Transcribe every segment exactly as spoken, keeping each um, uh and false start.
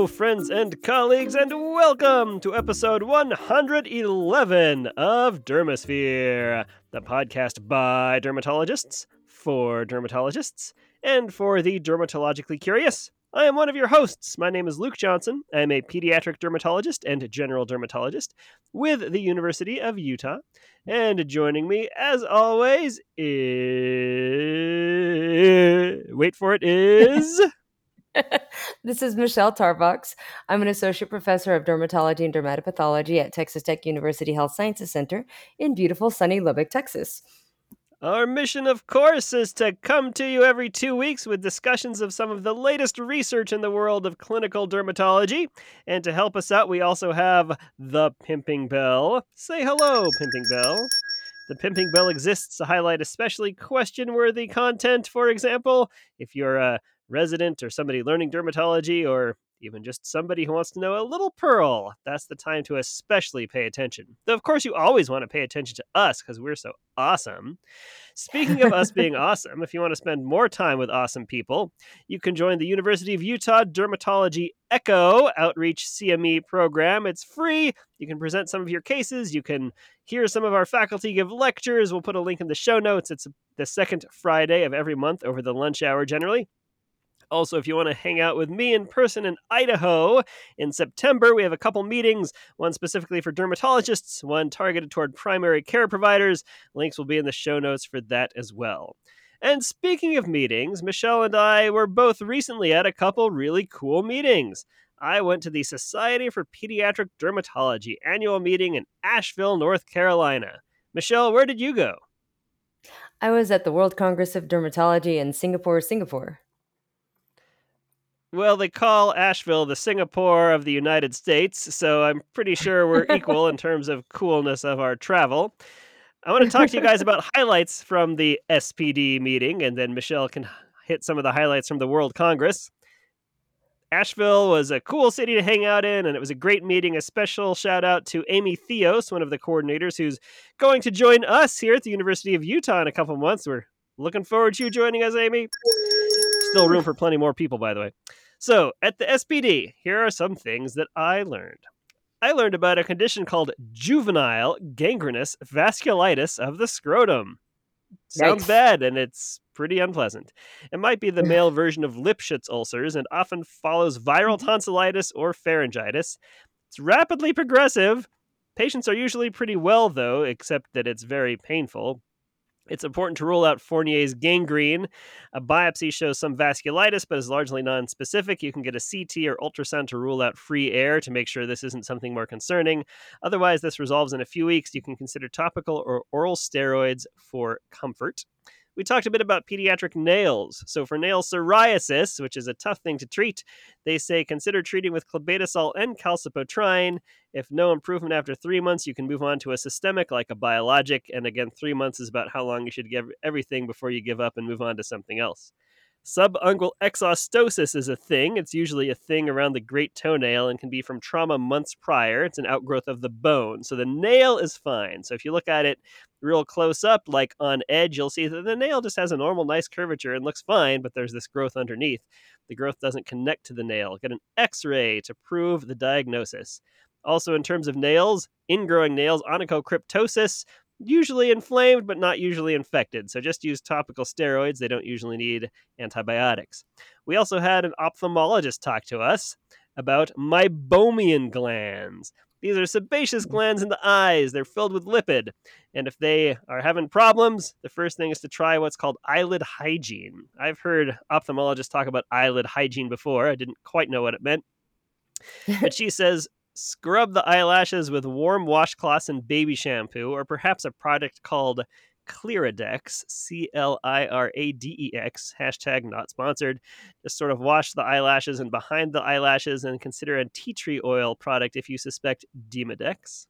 Hello, friends and colleagues, and welcome to episode one hundred eleven of Dermasphere, the podcast by dermatologists, for dermatologists, and for the dermatologically curious. I am one of your hosts. My name is Luke Johnson. I am a pediatric dermatologist and general dermatologist with the University of Utah. And joining me, as always, is... Wait for it, is... This is Michelle Tarbox. I'm an associate professor of dermatology and dermatopathology at Texas Tech University Health Sciences Center in beautiful, sunny Lubbock, Texas. Our mission, of course, is to come to you every two weeks with discussions of some of the latest research in the world of clinical dermatology. And to help us out, we also have the Pimping Bell. Say hello, Pimping Bell. The Pimping Bell exists to highlight especially question-worthy content. For example, if you're a resident or somebody learning dermatology, or even just somebody who wants to know a little pearl, that's the time to especially pay attention. Though, of course, you always want to pay attention to us because we're so awesome. Speaking of us being awesome, if you want to spend more time with awesome people, you can join the University of Utah Dermatology Echo Outreach C M E program. It's free. You can present some of your cases. You can hear some of our faculty give lectures. We'll put a link in the show notes. It's the second Friday of every month over the lunch hour generally. Also, if you want to hang out with me in person in Idaho in September, we have a couple meetings, one specifically for dermatologists, one targeted toward primary care providers. Links will be in the show notes for that as well. And speaking of meetings, Michelle and I were both recently at a couple really cool meetings. I went to the Society for Pediatric Dermatology annual meeting in Asheville, North Carolina. Michelle, where did you go? I was at the World Congress of Dermatology in Singapore, Singapore. Well, they call Asheville the Singapore of the United States, so I'm pretty sure we're equal in terms of coolness of our travel. I want to talk to you guys about highlights from the S P D meeting, and then Michelle can hit some of the highlights from the World Congress. Asheville was a cool city to hang out in, and it was a great meeting. A special shout out to Amy Theos, one of the coordinators, who's going to join us here at the University of Utah in a couple months. We're looking forward to you joining us, Amy. Still room for plenty more people, by the way. So, at the S P D, here are some things that I learned. I learned about a condition called juvenile gangrenous vasculitis of the scrotum. Sounds Yikes. Bad, and it's pretty unpleasant. It might be the male version of Lipschitz ulcers and often follows viral tonsillitis or pharyngitis. It's rapidly progressive. Patients are usually pretty well, though, except that it's very painful. It's important to rule out Fournier's gangrene. A biopsy shows some vasculitis, but is largely nonspecific. You can get a C T or ultrasound to rule out free air to make sure this isn't something more concerning. Otherwise, this resolves in a few weeks. You can consider topical or oral steroids for comfort. We talked a bit about pediatric nails. So for nail psoriasis, which is a tough thing to treat, they say consider treating with clobetasol and calcipotriene. If no improvement after three months, you can move on to a systemic like a biologic. And again, three months is about how long you should give everything before you give up and move on to something else. Subungual exostosis is a thing. It's usually a thing around the great toenail and can be from trauma months prior. It's an outgrowth of the bone. So the nail is fine. So if you look at it real close up, like on edge, you'll see that the nail just has a normal, nice curvature and looks fine, but there's this growth underneath. The growth doesn't connect to the nail. Get an x-ray to prove the diagnosis. Also, in terms of nails, ingrowing nails, onychocryptosis, usually inflamed, but not usually infected. So just use topical steroids. They don't usually need antibiotics. We also had an ophthalmologist talk to us about meibomian glands. These are sebaceous glands in the eyes. They're filled with lipid. And if they are having problems, the first thing is to try what's called eyelid hygiene. I've heard ophthalmologists talk about eyelid hygiene before. I didn't quite know what it meant. But she says, scrub the eyelashes with warm washcloths and baby shampoo, or perhaps a product called Clearadex, C L I R A D E X, hashtag not sponsored. Just sort of wash the eyelashes and behind the eyelashes, and consider a tea tree oil product if you suspect Demodex.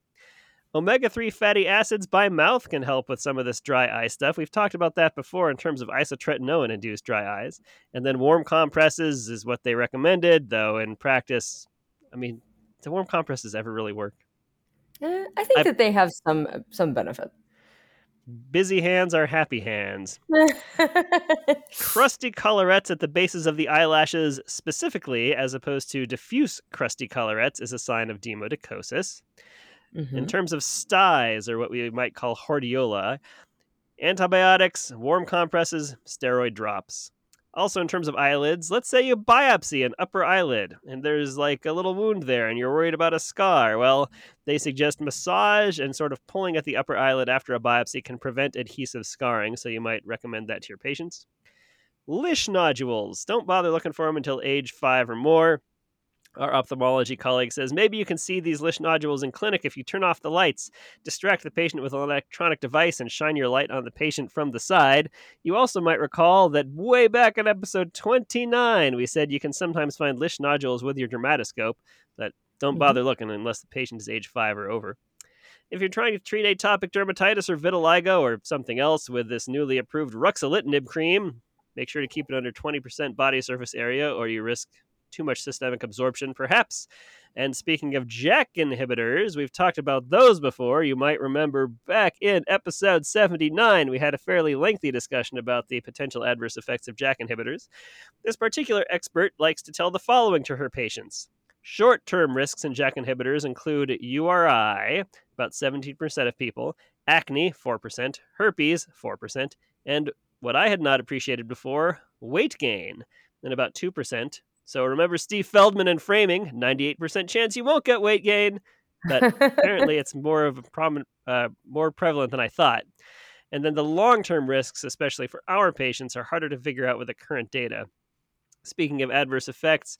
omega three fatty acids by mouth can help with some of this dry eye stuff. We've talked about that before in terms of isotretinoin-induced dry eyes. And then warm compresses is what they recommended, though in practice, I mean, do warm compresses ever really work? Uh, I think I, that they have some some benefit. Busy hands are happy hands. Crusty collarettes at the bases of the eyelashes specifically, as opposed to diffuse crusty collarettes, is a sign of demodecosis. Mm-hmm. In terms of styes, or what we might call hordeola, antibiotics, warm compresses, steroid drops. Also, in terms of eyelids, let's say you biopsy an upper eyelid and there's like a little wound there and you're worried about a scar. Well, they suggest massage and sort of pulling at the upper eyelid after a biopsy can prevent adhesive scarring, so you might recommend that to your patients. Lisch nodules. Don't bother looking for them until age five or more. Our ophthalmology colleague says, maybe you can see these Lisch nodules in clinic if you turn off the lights, distract the patient with an electronic device, and shine your light on the patient from the side. You also might recall that way back in episode twenty-nine, we said you can sometimes find Lisch nodules with your dermatoscope, but don't bother mm-hmm. looking unless the patient is age five or over. If you're trying to treat atopic dermatitis or vitiligo or something else with this newly approved ruxolitinib cream, make sure to keep it under twenty percent body surface area or you risk too much systemic absorption, perhaps. And speaking of JAK inhibitors, we've talked about those before. You might remember back in episode seventy-nine, we had a fairly lengthy discussion about the potential adverse effects of JAK inhibitors. This particular expert likes to tell the following to her patients. Short-term risks in JAK inhibitors include U R I, about seventeen percent of people, acne, four percent, herpes, four percent, and what I had not appreciated before, weight gain, and about two percent. So remember Steve Feldman and framing, ninety-eight percent chance you won't get weight gain, but apparently it's more of a prominent, uh, more prevalent than I thought. And then the long-term risks, especially for our patients, are harder to figure out with the current data. Speaking of adverse effects,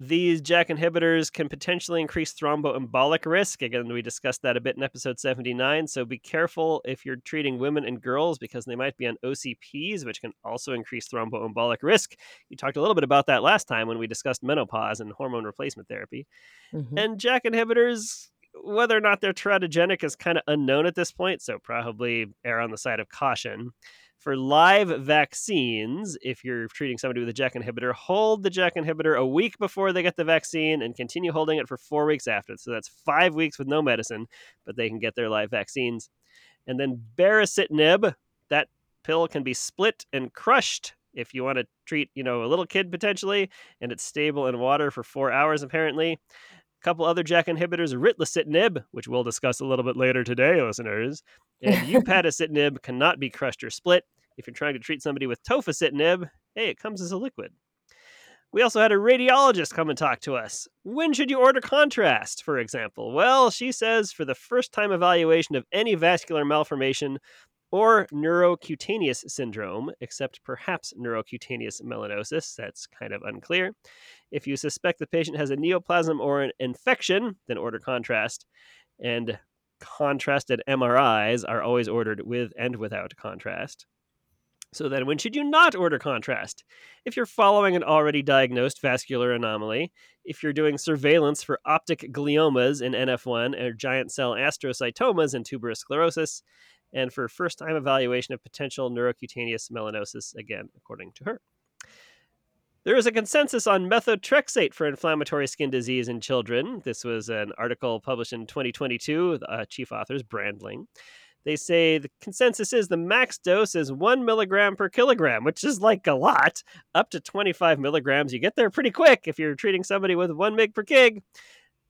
these JAK inhibitors can potentially increase thromboembolic risk. Again, we discussed that a bit in episode seventy-nine, so be careful if you're treating women and girls because they might be on O C Ps, which can also increase thromboembolic risk. You talked a little bit about that last time when we discussed menopause and hormone replacement therapy. Mm-hmm. And JAK inhibitors, whether or not they're teratogenic is kind of unknown at this point, so probably err on the side of caution. For live vaccines, if you're treating somebody with a JAK inhibitor, hold the JAK inhibitor a week before they get the vaccine and continue holding it for four weeks after. So that's five weeks with no medicine, but they can get their live vaccines. And then baricitinib, that pill can be split and crushed if you want to treat, you know, a little kid potentially, and it's stable in water for four hours apparently. A couple other JAK inhibitors, ritlecitinib, which we'll discuss a little bit later today, listeners, and upadacitinib cannot be crushed or split. If you're trying to treat somebody with tofacitinib, hey, it comes as a liquid. We also had a radiologist come and talk to us. When should you order contrast, for example? Well, she says for the first-time evaluation of any vascular malformation or neurocutaneous syndrome, except perhaps neurocutaneous melanosis. That's kind of unclear. If you suspect the patient has a neoplasm or an infection, then order contrast. And contrasted M R Is are always ordered with and without contrast. So then when should you not order contrast? If you're following an already diagnosed vascular anomaly, if you're doing surveillance for optic gliomas in N F one or giant cell astrocytomas in tuberous sclerosis, and for first-time evaluation of potential neurocutaneous melanosis, again, according to her. There is a consensus on methotrexate for inflammatory skin disease in children. This was an article published in twenty twenty-two, uh, chief authors, Brandling. They say the consensus is the max dose is one milligram per kilogram, which is like a lot. Up to twenty-five milligrams, you get there pretty quick if you're treating somebody with one mg per kg.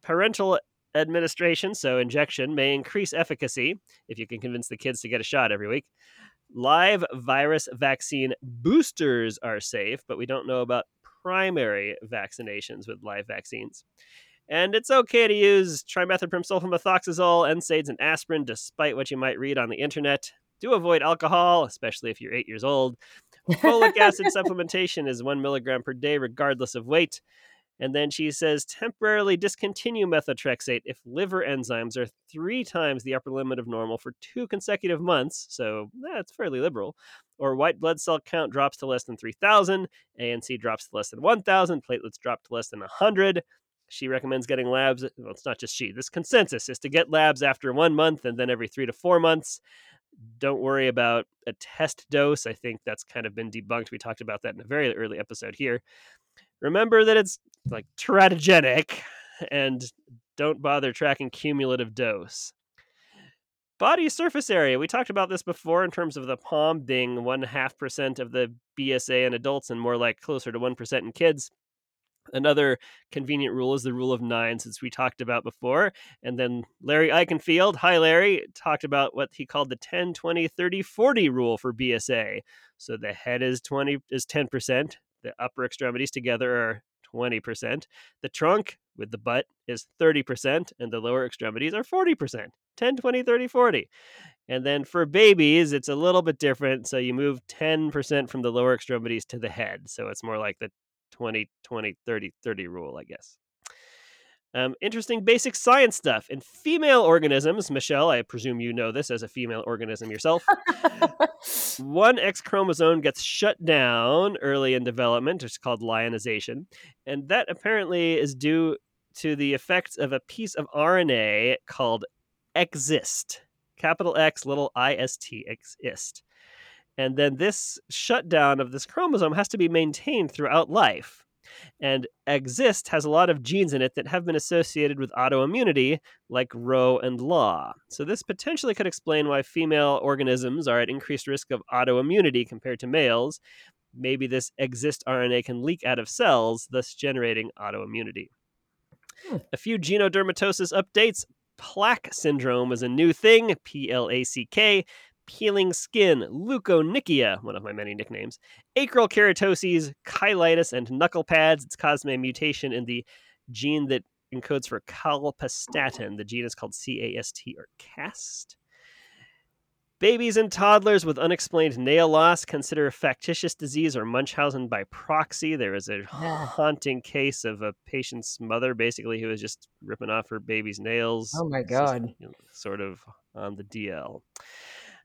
Parental administration, so injection, may increase efficacy if you can convince the kids to get a shot every week. Live virus vaccine boosters are safe, but we don't know about primary vaccinations with live vaccines. And it's okay to use trimethoprim sulfamethoxazole, N SAIDs, and aspirin, despite what you might read on the internet. Do avoid alcohol, especially if you're eight years old. Folic acid supplementation is one milligram per day, regardless of weight. And then she says, temporarily discontinue methotrexate if liver enzymes are three times the upper limit of normal for two consecutive months, so that's fairly liberal, or white blood cell count drops to less than three thousand, A N C drops to less than one thousand, platelets drop to less than one hundred. She recommends getting labs. Well, it's not just she. This consensus is to get labs after one month and then every three to four months. Don't worry about a test dose. I think that's kind of been debunked. We talked about that in a very early episode here. Remember that it's like teratogenic and don't bother tracking cumulative dose. Body surface area. We talked about this before in terms of the palm being one half percent of the B S A in adults and more like closer to one percent in kids. Another convenient rule is the rule of nine, since we talked about before. And then Larry Eichenfield, hi Larry, talked about what he called the ten, twenty, thirty, forty rule for B S A. So the head is twenty is ten percent, the upper extremities together are twenty percent, the trunk with the butt is thirty percent, and the lower extremities are forty percent. ten, twenty, thirty, forty. And then for babies, it's a little bit different. So you move ten percent from the lower extremities to the head. So it's more like the twenty, twenty, thirty, thirty rule, I guess. Um, interesting basic science stuff. In female organisms, Michelle, I presume you know this as a female organism yourself. One X chromosome gets shut down early in development. It's called lionization. And that apparently is due to the effects of a piece of R N A called Xist, capital X, little I S T, Xist. And then this shutdown of this chromosome has to be maintained throughout life. And Xist has a lot of genes in it that have been associated with autoimmunity, like Roe and Law. So this potentially could explain why female organisms are at increased risk of autoimmunity compared to males. Maybe this Xist R N A can leak out of cells, thus generating autoimmunity. Hmm. A few genodermatosis updates. Plaque syndrome is a new thing, P L A C K, peeling skin, leukonychia, one of my many nicknames, acral keratoses, chylitis, and knuckle pads. It's caused by a mutation in the gene that encodes for calpastatin. The gene is called C A S T or CAST. Babies and toddlers with unexplained nail loss consider factitious disease or Munchausen by proxy. There is a haunting case of a patient's mother, basically, who was just ripping off her baby's nails. Oh, my God. Just, you know, sort of on the D L.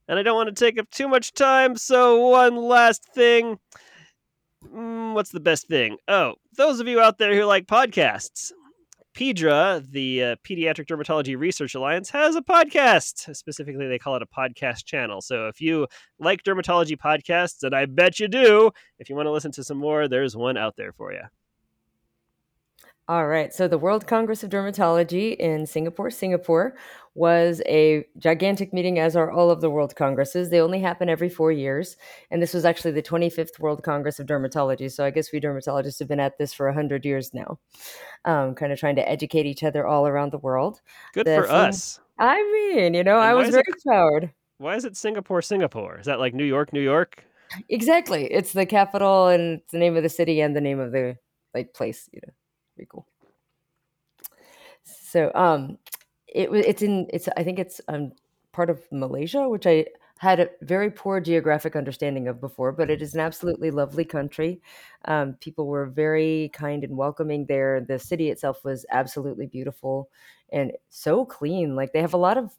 And I don't want to take up too much time, so one last thing. Mm, what's the best thing? Oh, those of you out there who like podcasts. P D R A, the uh, Pediatric Dermatology Research Alliance, has a podcast. Specifically, they call it a podcast channel. So if you like dermatology podcasts, and I bet you do, if you want to listen to some more, there's one out there for you. All right. So the World Congress of Dermatology in Singapore, Singapore, was a gigantic meeting, as are all of the World Congresses. They only happen every four years. And this was actually the twenty-fifth World Congress of Dermatology. So I guess we dermatologists have been at this for one hundred years now, um, kind of trying to educate each other all around the world. Good the for thing, us. I mean, you know, and I was very it, proud. Why is it Singapore, Singapore? Is that like New York, New York? Exactly. It's the capital and it's the name of the city and the name of the like place, you know. Pretty cool. So um, it was. It's in. It's. I think it's um, part of Malaysia, which I had a very poor geographic understanding of before. But it is an absolutely lovely country. Um, people were very kind and welcoming there. The city itself was absolutely beautiful and so clean. Like they have a lot of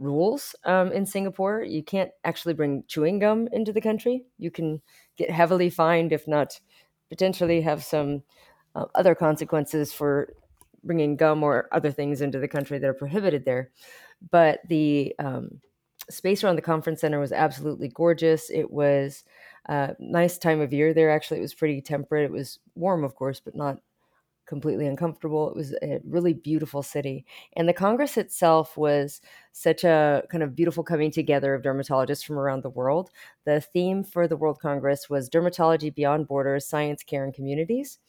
rules um, in Singapore. You can't actually bring chewing gum into the country. You can get heavily fined, if not potentially have some. Uh, other consequences for bringing gum or other things into the country that are prohibited there. But the um, space around the conference center was absolutely gorgeous. It was a nice time of year there. Actually, it was pretty temperate. It was warm, of course, but not completely uncomfortable. It was a really beautiful city. And the Congress itself was such a kind of beautiful coming together of dermatologists from around the world. The theme for the World Congress was Dermatology Beyond Borders, Science, Care, and Communities.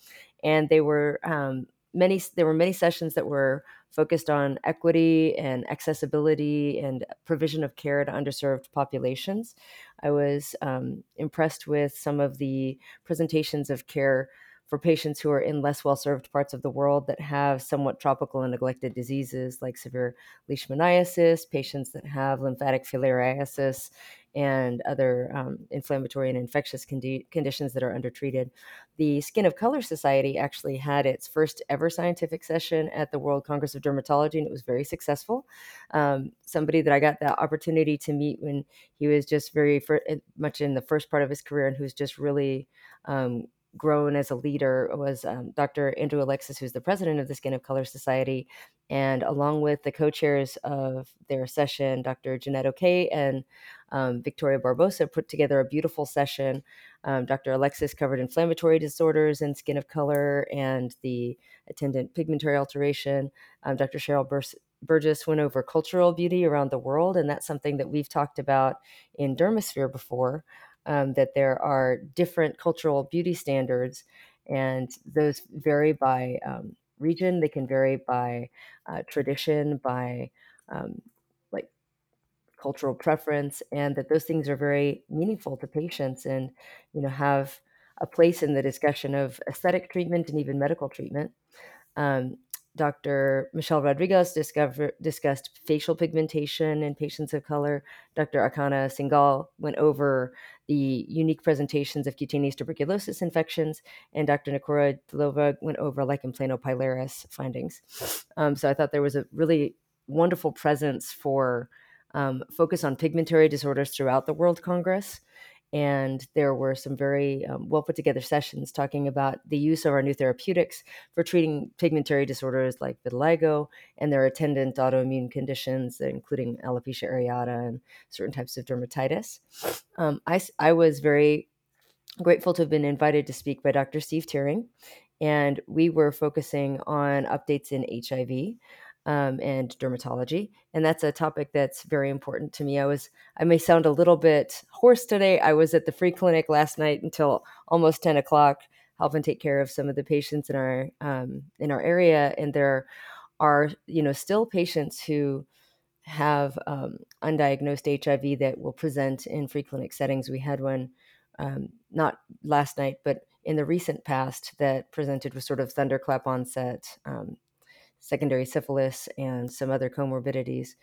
And they were um, many. There were many sessions that were focused on equity and accessibility and provision of care to underserved populations. I was um, impressed with some of the presentations of care for patients who are in less well-served parts of the world that have somewhat tropical and neglected diseases like severe leishmaniasis, patients that have lymphatic filariasis, and other um, inflammatory and infectious condi- conditions that are undertreated. The Skin of Color Society actually had its first ever scientific session at the World Congress of Dermatology, and it was very successful. Um, somebody that I got the opportunity to meet when he was just very fir- much in the first part of his career and who's just really um, grown as a leader was um, Doctor Andrew Alexis, who's the president of the Skin of Color Society, and along with the co-chairs of their session, Doctor Jeanette O'Kay and um, Victoria Barbosa put together a beautiful session. Um, Doctor Alexis covered inflammatory disorders and skin of color and the attendant pigmentary alteration. Um, Doctor Cheryl Bers- Burgess went over cultural beauty around the world, and that's something that we've talked about in Dermasphere before, um, that there are different cultural beauty standards, and those vary by um, region. They can vary by uh, tradition, by um, like cultural preference, and that those things are very meaningful to patients and, you know, have a place in the discussion of aesthetic treatment and even medical treatment. Um, Doctor Michelle Rodriguez discover, discussed facial pigmentation in patients of color. Doctor Akana Singhal went over the unique presentations of cutaneous tuberculosis infections, and Doctor Nakura Dilova went over lichen planopilaris findings. Um, so I thought there was a really wonderful presence for um, focus on pigmentary disorders throughout the World Congress. And there were some very um, well put together sessions talking about the use of our new therapeutics for treating pigmentary disorders like vitiligo and their attendant autoimmune conditions, including alopecia areata and certain types of dermatitis. Um, I, I was very grateful to have been invited to speak by Doctor Steve Turing, and we were focusing on updates in H I V. Um, and dermatology. And that's a topic that's very important to me. I was, I may sound a little bit hoarse today. I was at the free clinic last night until almost ten o'clock, helping take care of some of the patients in our, um, in our area. And there are, you know, still patients who have um, undiagnosed H I V that will present in free clinic settings. We had one, um, not last night, but in the recent past, that presented with sort of thunderclap onset, um, secondary syphilis and some other comorbidities.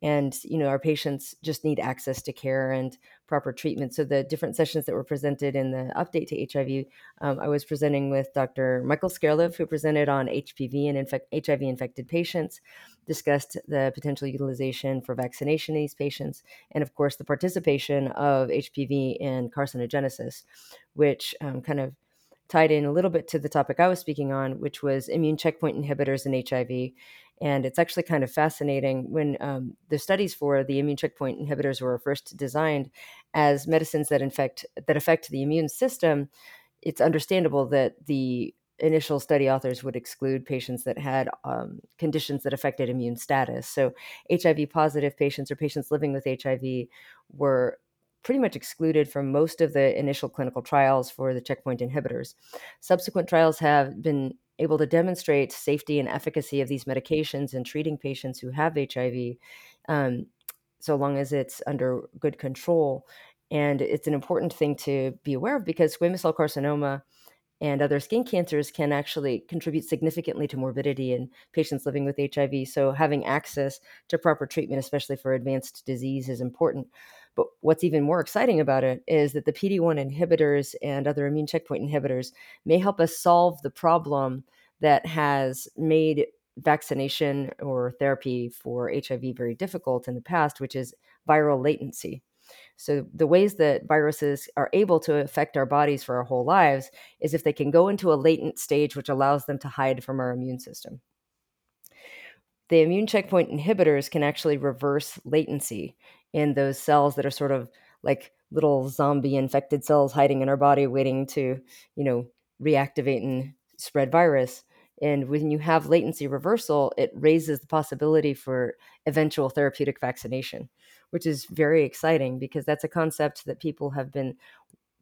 And, you know, our patients just need access to care and proper treatment. So the different sessions that were presented in the update to H I V, um, I was presenting with Doctor Michael Skerliff, who presented on H P V and infect- H I V-infected patients, discussed the potential utilization for vaccination in these patients, and of course, the participation of H P V in carcinogenesis, which um, kind of tied in a little bit to the topic I was speaking on, which was immune checkpoint inhibitors in H I V. And it's actually kind of fascinating when um, the studies for the immune checkpoint inhibitors were first designed as medicines that infect that affect the immune system. It's understandable that the initial study authors would exclude patients that had um, conditions that affected immune status. So H I V positive patients or patients living with H I V were pretty much excluded from most of the initial clinical trials for the checkpoint inhibitors. Subsequent trials have been able to demonstrate safety and efficacy of these medications in treating patients who have H I V, um, so long as it's under good control. And it's an important thing to be aware of because squamous cell carcinoma and other skin cancers can actually contribute significantly to morbidity in patients living with H I V. So having access to proper treatment, especially for advanced disease, is important. But what's even more exciting about it is that the P D one inhibitors and other immune checkpoint inhibitors may help us solve the problem that has made vaccination or therapy for H I V very difficult in the past, which is viral latency. So the ways that viruses are able to affect our bodies for our whole lives is if they can go into a latent stage, which allows them to hide from our immune system. The immune checkpoint inhibitors can actually reverse latency in those cells that are sort of like little zombie infected cells hiding in our body, waiting to, you know, reactivate and spread virus. And when you have latency reversal, it raises the possibility for eventual therapeutic vaccination, which is very exciting because that's a concept that people have been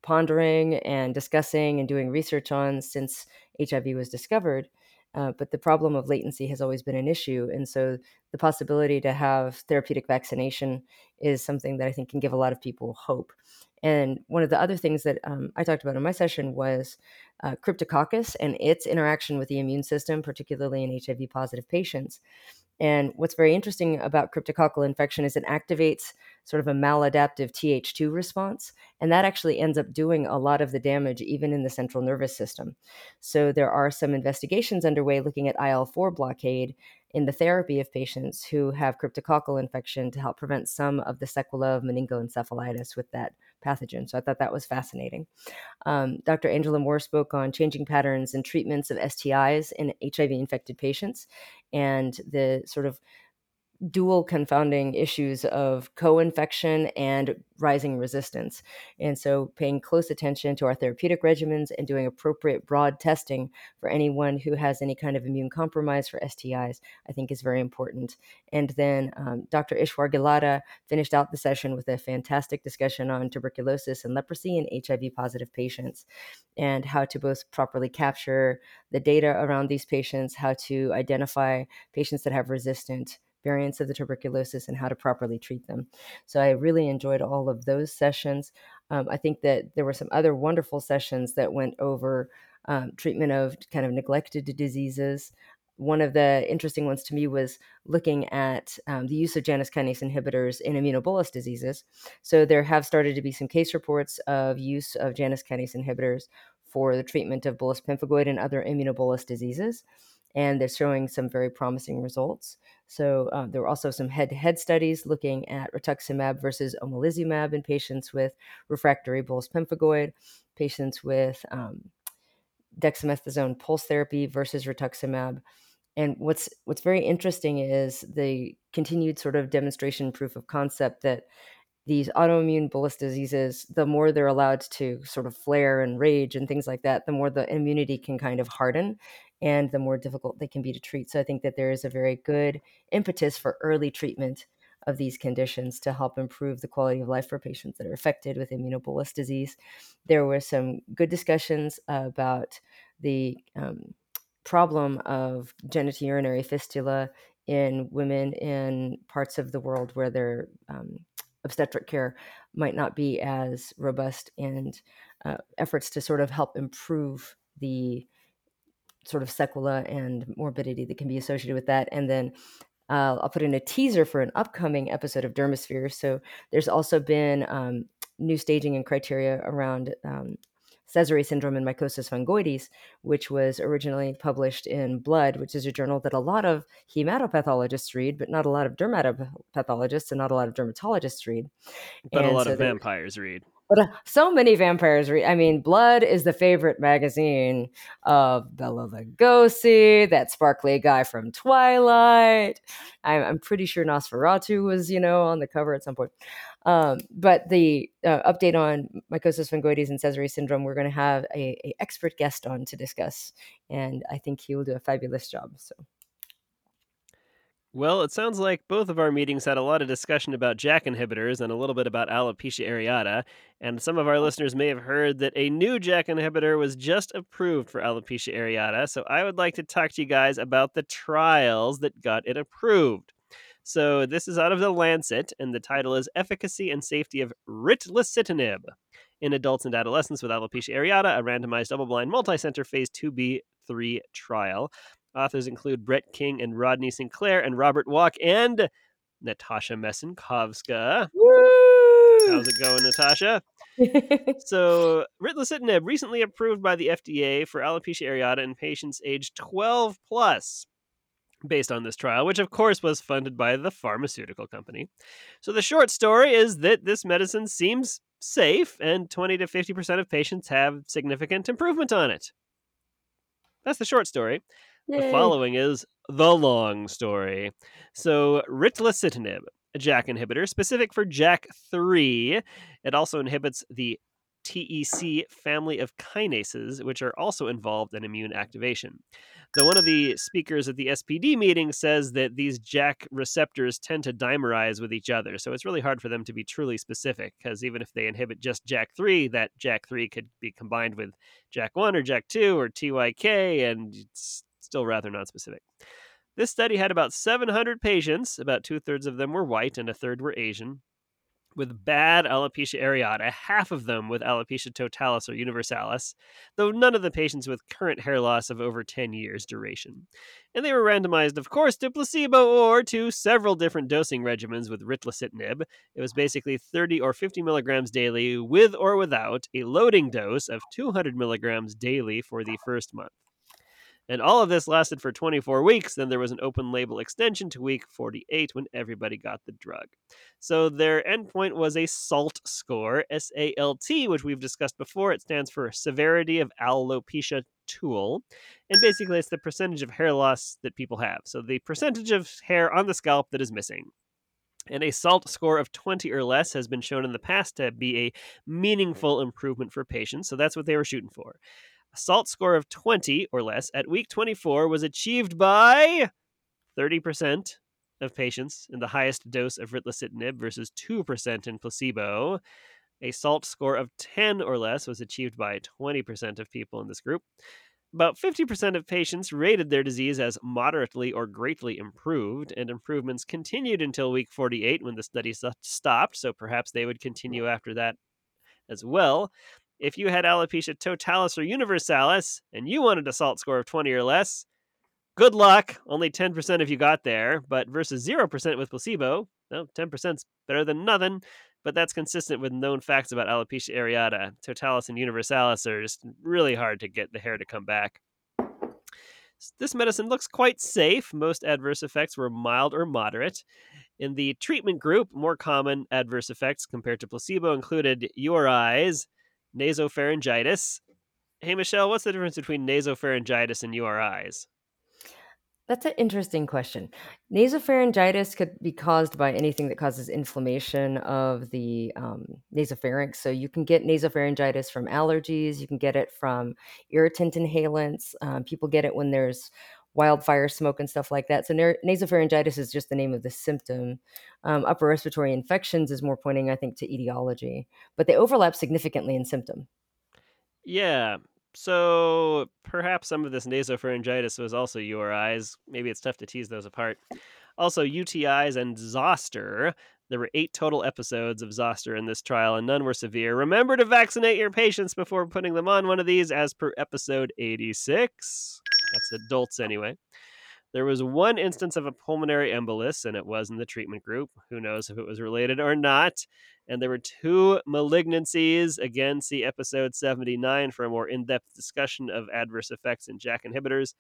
pondering and discussing and doing research on since H I V was discovered. Uh, but the problem of latency has always been an issue. And so the possibility to have therapeutic vaccination is something that I think can give a lot of people hope. And one of the other things that um, I talked about in my session was uh, Cryptococcus and its interaction with the immune system, particularly in H I V positive patients. And what's very interesting about cryptococcal infection is it activates sort of a maladaptive T H two response. And that actually ends up doing a lot of the damage, even in the central nervous system. So there are some investigations underway looking at I L four blockade in the therapy of patients who have cryptococcal infection to help prevent some of the sequelae of meningoencephalitis with that pathogen. So I thought that was fascinating. Um, Doctor Angela Moore spoke on changing patterns and treatments of S T Is in H I V-infected patients and the sort of dual confounding issues of co-infection and rising resistance. And so paying close attention to our therapeutic regimens and doing appropriate broad testing for anyone who has any kind of immune compromise for S T Is, I think is very important. And then um, Doctor Ishwar Gilada finished out the session with a fantastic discussion on tuberculosis and leprosy in H I V positive patients and how to both properly capture the data around these patients, how to identify patients that have resistant variants of the tuberculosis and how to properly treat them. So I really enjoyed all of those sessions. Um, I think that there were some other wonderful sessions that went over um, treatment of kind of neglected diseases. One of the interesting ones to me was looking at um, the use of Janus kinase inhibitors in immunobullous diseases. So there have started to be some case reports of use of Janus kinase inhibitors for the treatment of bullous pemphigoid and other immunobullous diseases. And they're showing some very promising results. So uh, there were also some head-to-head studies looking at rituximab versus omalizumab in patients with refractory bullous pemphigoid, patients with um, dexamethasone pulse therapy versus rituximab. And what's what's very interesting is the continued sort of demonstration proof of concept that these autoimmune bullous diseases, the more they're allowed to sort of flare and rage and things like that, the more the immunity can kind of harden and the more difficult they can be to treat. So I think that there is a very good impetus for early treatment of these conditions to help improve the quality of life for patients that are affected with immunobullous disease. There were some good discussions about the um, problem of genitourinary fistula in women in parts of the world where they're um, obstetric care might not be as robust, and uh, efforts to sort of help improve the sort of sequela and morbidity that can be associated with that. And then uh, I'll put in a teaser for an upcoming episode of Dermasphere. So there's also been um, new staging and criteria around um, Sézary syndrome and mycosis fungoides, which was originally published in Blood, which is a journal that a lot of hematopathologists read, but not a lot of dermatopathologists and not a lot of dermatologists read. But and a lot so of vampires they, read. But uh, so many vampires read. I mean, Blood is the favorite magazine of Bela Lugosi, that sparkly guy from Twilight. I'm, I'm pretty sure Nosferatu was, you know, on the cover at some point. Um, but the uh, update on mycosis fungoides and Sézary syndrome, we're going to have a, a expert guest on to discuss, and I think he will do a fabulous job. So. Well, it sounds like both of our meetings had a lot of discussion about JAK inhibitors and a little bit about alopecia areata, and some of our listeners may have heard that a new JAK inhibitor was just approved for alopecia areata, so I would like to talk to you guys about the trials that got it approved. So this is out of The Lancet, and the title is Efficacy and Safety of Ritlecitinib in Adults and Adolescents with Alopecia Areata, a randomized double-blind multicenter phase two B three trial. Authors include Brett King and Rodney Sinclair and Robert Walk and Natasha Mesenkovska. Woo! How's it going, Natasha? So, ritlecitinib, recently approved by the F D A for alopecia areata in patients age twelve plus, based on this trial, which of course was funded by the pharmaceutical company. So the short story is that this medicine seems safe and twenty to fifty percent of patients have significant improvement on it. That's the short story. Yay. The following is the long story. So ritlecitinib, a JAK inhibitor specific for JAK three. It also inhibits the T E C family of kinases, which are also involved in immune activation. Though one of the speakers at the S P D meeting says that these JAK receptors tend to dimerize with each other, so it's really hard for them to be truly specific, because even if they inhibit just JAK three, that JAK three could be combined with JAK one or JAK two or T Y K, and it's still rather nonspecific. This study had about seven hundred patients. About two-thirds of them were white and a third were Asian, with bad alopecia areata, half of them with alopecia totalis or universalis, though none of the patients with current hair loss of over ten years duration. And they were randomized, of course, to placebo or to several different dosing regimens with ritlecitinib. It was basically thirty or fifty milligrams daily with or without a loading dose of two hundred milligrams daily for the first month. And all of this lasted for twenty-four weeks. Then there was an open label extension to week forty-eight when everybody got the drug. So their endpoint was a SALT score, S A L T, which we've discussed before. It stands for Severity of Alopecia Tool. And basically it's the percentage of hair loss that people have. So the percentage of hair on the scalp that is missing. And a SALT score of twenty or less has been shown in the past to be a meaningful improvement for patients. So that's what they were shooting for. A SALT score of twenty or less at week twenty-four was achieved by thirty percent of patients in the highest dose of ritlecitinib versus two percent in placebo. A SALT score of ten or less was achieved by twenty percent of people in this group. About fifty percent of patients rated their disease as moderately or greatly improved, and improvements continued until week forty-eight when the study stopped, so perhaps they would continue after that as well. If you had alopecia totalis or universalis, and you wanted a SALT score of twenty or less, good luck. Only ten percent of you got there, but versus zero percent with placebo, no, ten percent's better than nothing. But that's consistent with known facts about alopecia areata. Totalis and universalis are just really hard to get the hair to come back. This medicine looks quite safe. Most adverse effects were mild or moderate. In the treatment group, more common adverse effects compared to placebo included U R Is, nasopharyngitis. Hey, Michelle, what's the difference between nasopharyngitis and U R Is? That's an interesting question. Nasopharyngitis could be caused by anything that causes inflammation of the um, nasopharynx. So you can get nasopharyngitis from allergies. You can get it from irritant inhalants. Um, people get it when there's wildfire smoke and stuff like that. So na- nasopharyngitis is just the name of the symptom. Um, upper respiratory infections is more pointing, I think, to etiology. But they overlap significantly in symptom. Yeah. So perhaps some of this nasopharyngitis was also U R Is. Maybe it's tough to tease those apart. Also U T Is and zoster. There were eight total episodes of zoster in this trial, and none were severe. Remember to vaccinate your patients before putting them on one of these, as per episode eighty-six. That's adults anyway. There was one instance of a pulmonary embolus, and it was in the treatment group. Who knows if it was related or not? And there were two malignancies. Again, see episode seventy-nine for a more in-depth discussion of adverse effects in JAK inhibitors.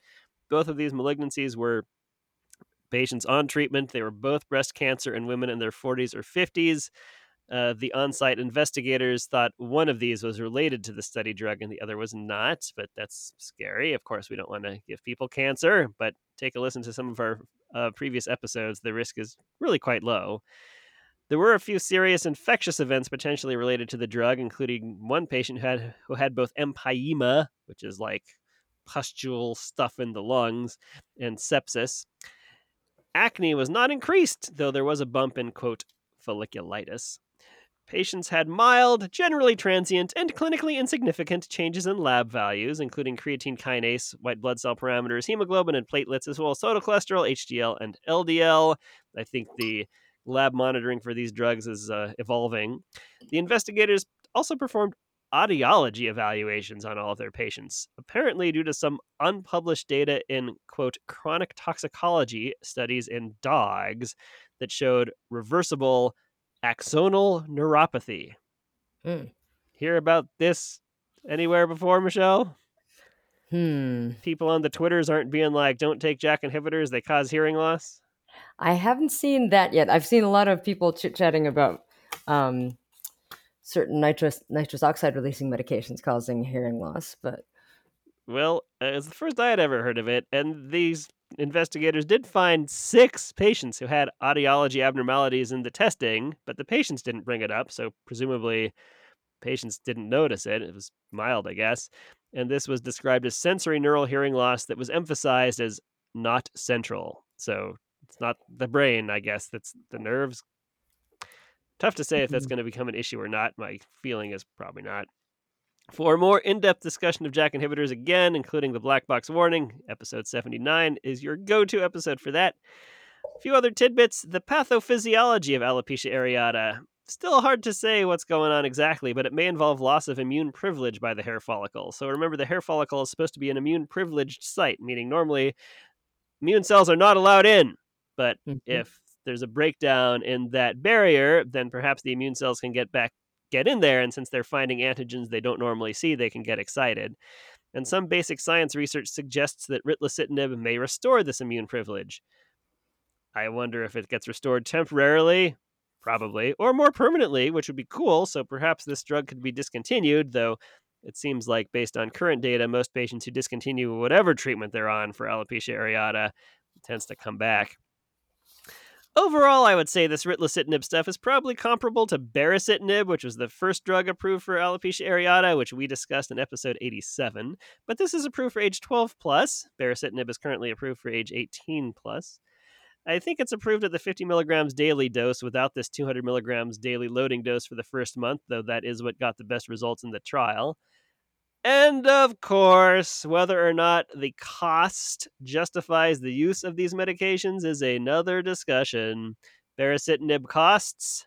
Both of these malignancies were patients on treatment. They were both breast cancer in women in their forties or fifties. Uh, the on-site investigators thought one of these was related to the study drug and the other was not, but that's scary. Of course, we don't want to give people cancer, but take a listen to some of our uh, previous episodes. The risk is really quite low. There were a few serious infectious events potentially related to the drug, including one patient who had, who had both empyema, which is like pustule stuff in the lungs, and sepsis. Acne was not increased, though there was a bump in, quote, folliculitis. Patients had mild, generally transient, and clinically insignificant changes in lab values, including creatine kinase, white blood cell parameters, hemoglobin, and platelets, as well as total cholesterol, H D L, and L D L. I think the lab monitoring for these drugs is uh, evolving. The investigators also performed audiology evaluations on all of their patients, apparently due to some unpublished data in, quote, chronic toxicology studies in dogs that showed reversible axonal neuropathy. Mm. Hear about this anywhere before, Michelle? Hmm. People on the Twitters aren't being like, don't take JAK inhibitors, they cause hearing loss? I haven't seen that yet. I've seen a lot of people chit-chatting about um, certain nitrous nitrous oxide-releasing medications causing hearing loss, but... Well, it's the first I had ever heard of it, and these investigators did find six patients who had audiology abnormalities in the testing, but the patients didn't bring it up, so presumably patients didn't notice it. It was mild, I guess, and this was described as sensory neural hearing loss that was emphasized as not central. So it's not the brain, I guess, that's the nerves. Tough to say if that's going to become an issue or not. My feeling is probably not. For a more in-depth discussion of JAK inhibitors, again, including the black box warning, episode seventy-nine is your go-to episode for that. A few other tidbits. The pathophysiology of alopecia areata. Still hard to say what's going on exactly, but it may involve loss of immune privilege by the hair follicle. So remember, the hair follicle is supposed to be an immune-privileged site, meaning normally immune cells are not allowed in. But mm-hmm. if there's a breakdown in that barrier, then perhaps the immune cells can get back get in there, and since they're finding antigens they don't normally see, they can get excited. and some basic science research suggests that ritlecitinib may restore this immune privilege. I wonder if it gets restored temporarily, probably, or more permanently, which would be cool, so perhaps this drug could be discontinued, though it seems like, based on current data, most patients who discontinue whatever treatment they're on for alopecia areata tends to come back. Overall, I would say this ritlecitinib stuff is probably comparable to baricitinib, which was the first drug approved for alopecia areata, which we discussed in episode eighty-seven. But this is approved for age twelve plus. Baricitinib is currently approved for age eighteen plus. I think it's approved at the fifty milligrams daily dose without this two hundred milligrams daily loading dose for the first month, though that is what got the best results in the trial. And of course, whether or not the cost justifies the use of these medications is another discussion. Baricitinib costs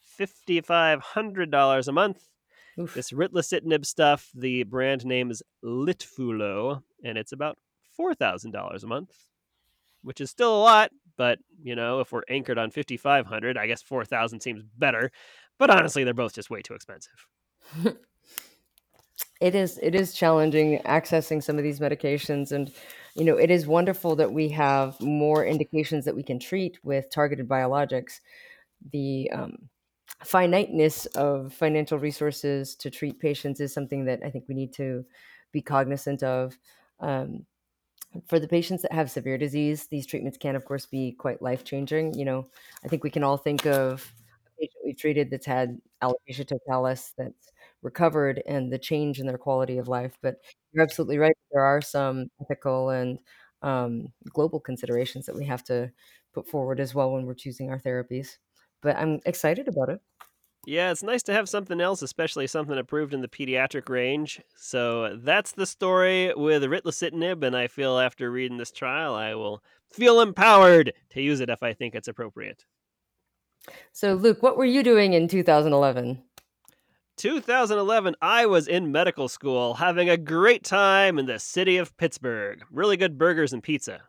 five thousand five hundred dollars a month. Oof. This ritlecitinib stuff, the brand name is Litfulo, and it's about four thousand dollars a month, which is still a lot. But, you know, if we're anchored on five thousand five hundred dollars, I guess four thousand dollars seems better. But honestly, they're both just way too expensive. It is it is challenging accessing some of these medications. And, you know, it is wonderful that we have more indications that we can treat with targeted biologics. The um, finiteness of financial resources to treat patients is something that I think we need to be cognizant of. Um, for the patients that have severe disease, these treatments can, of course, be quite life-changing. You know, I think we can all think of a patient we've treated that's had alopecia totalis that's recovered and the change in their quality of life. But you're absolutely right. There are some ethical and um, global considerations that we have to put forward as well when we're choosing our therapies. But I'm excited about it. Yeah, it's nice to have something else, especially something approved in the pediatric range. So that's the story with ritlecitinib, and I feel after reading this trial, I will feel empowered to use it if I think it's appropriate. So, Luke, what were you doing in two thousand eleven? two thousand eleven, I was in medical school having a great time in the city of Pittsburgh. Really good burgers and pizza.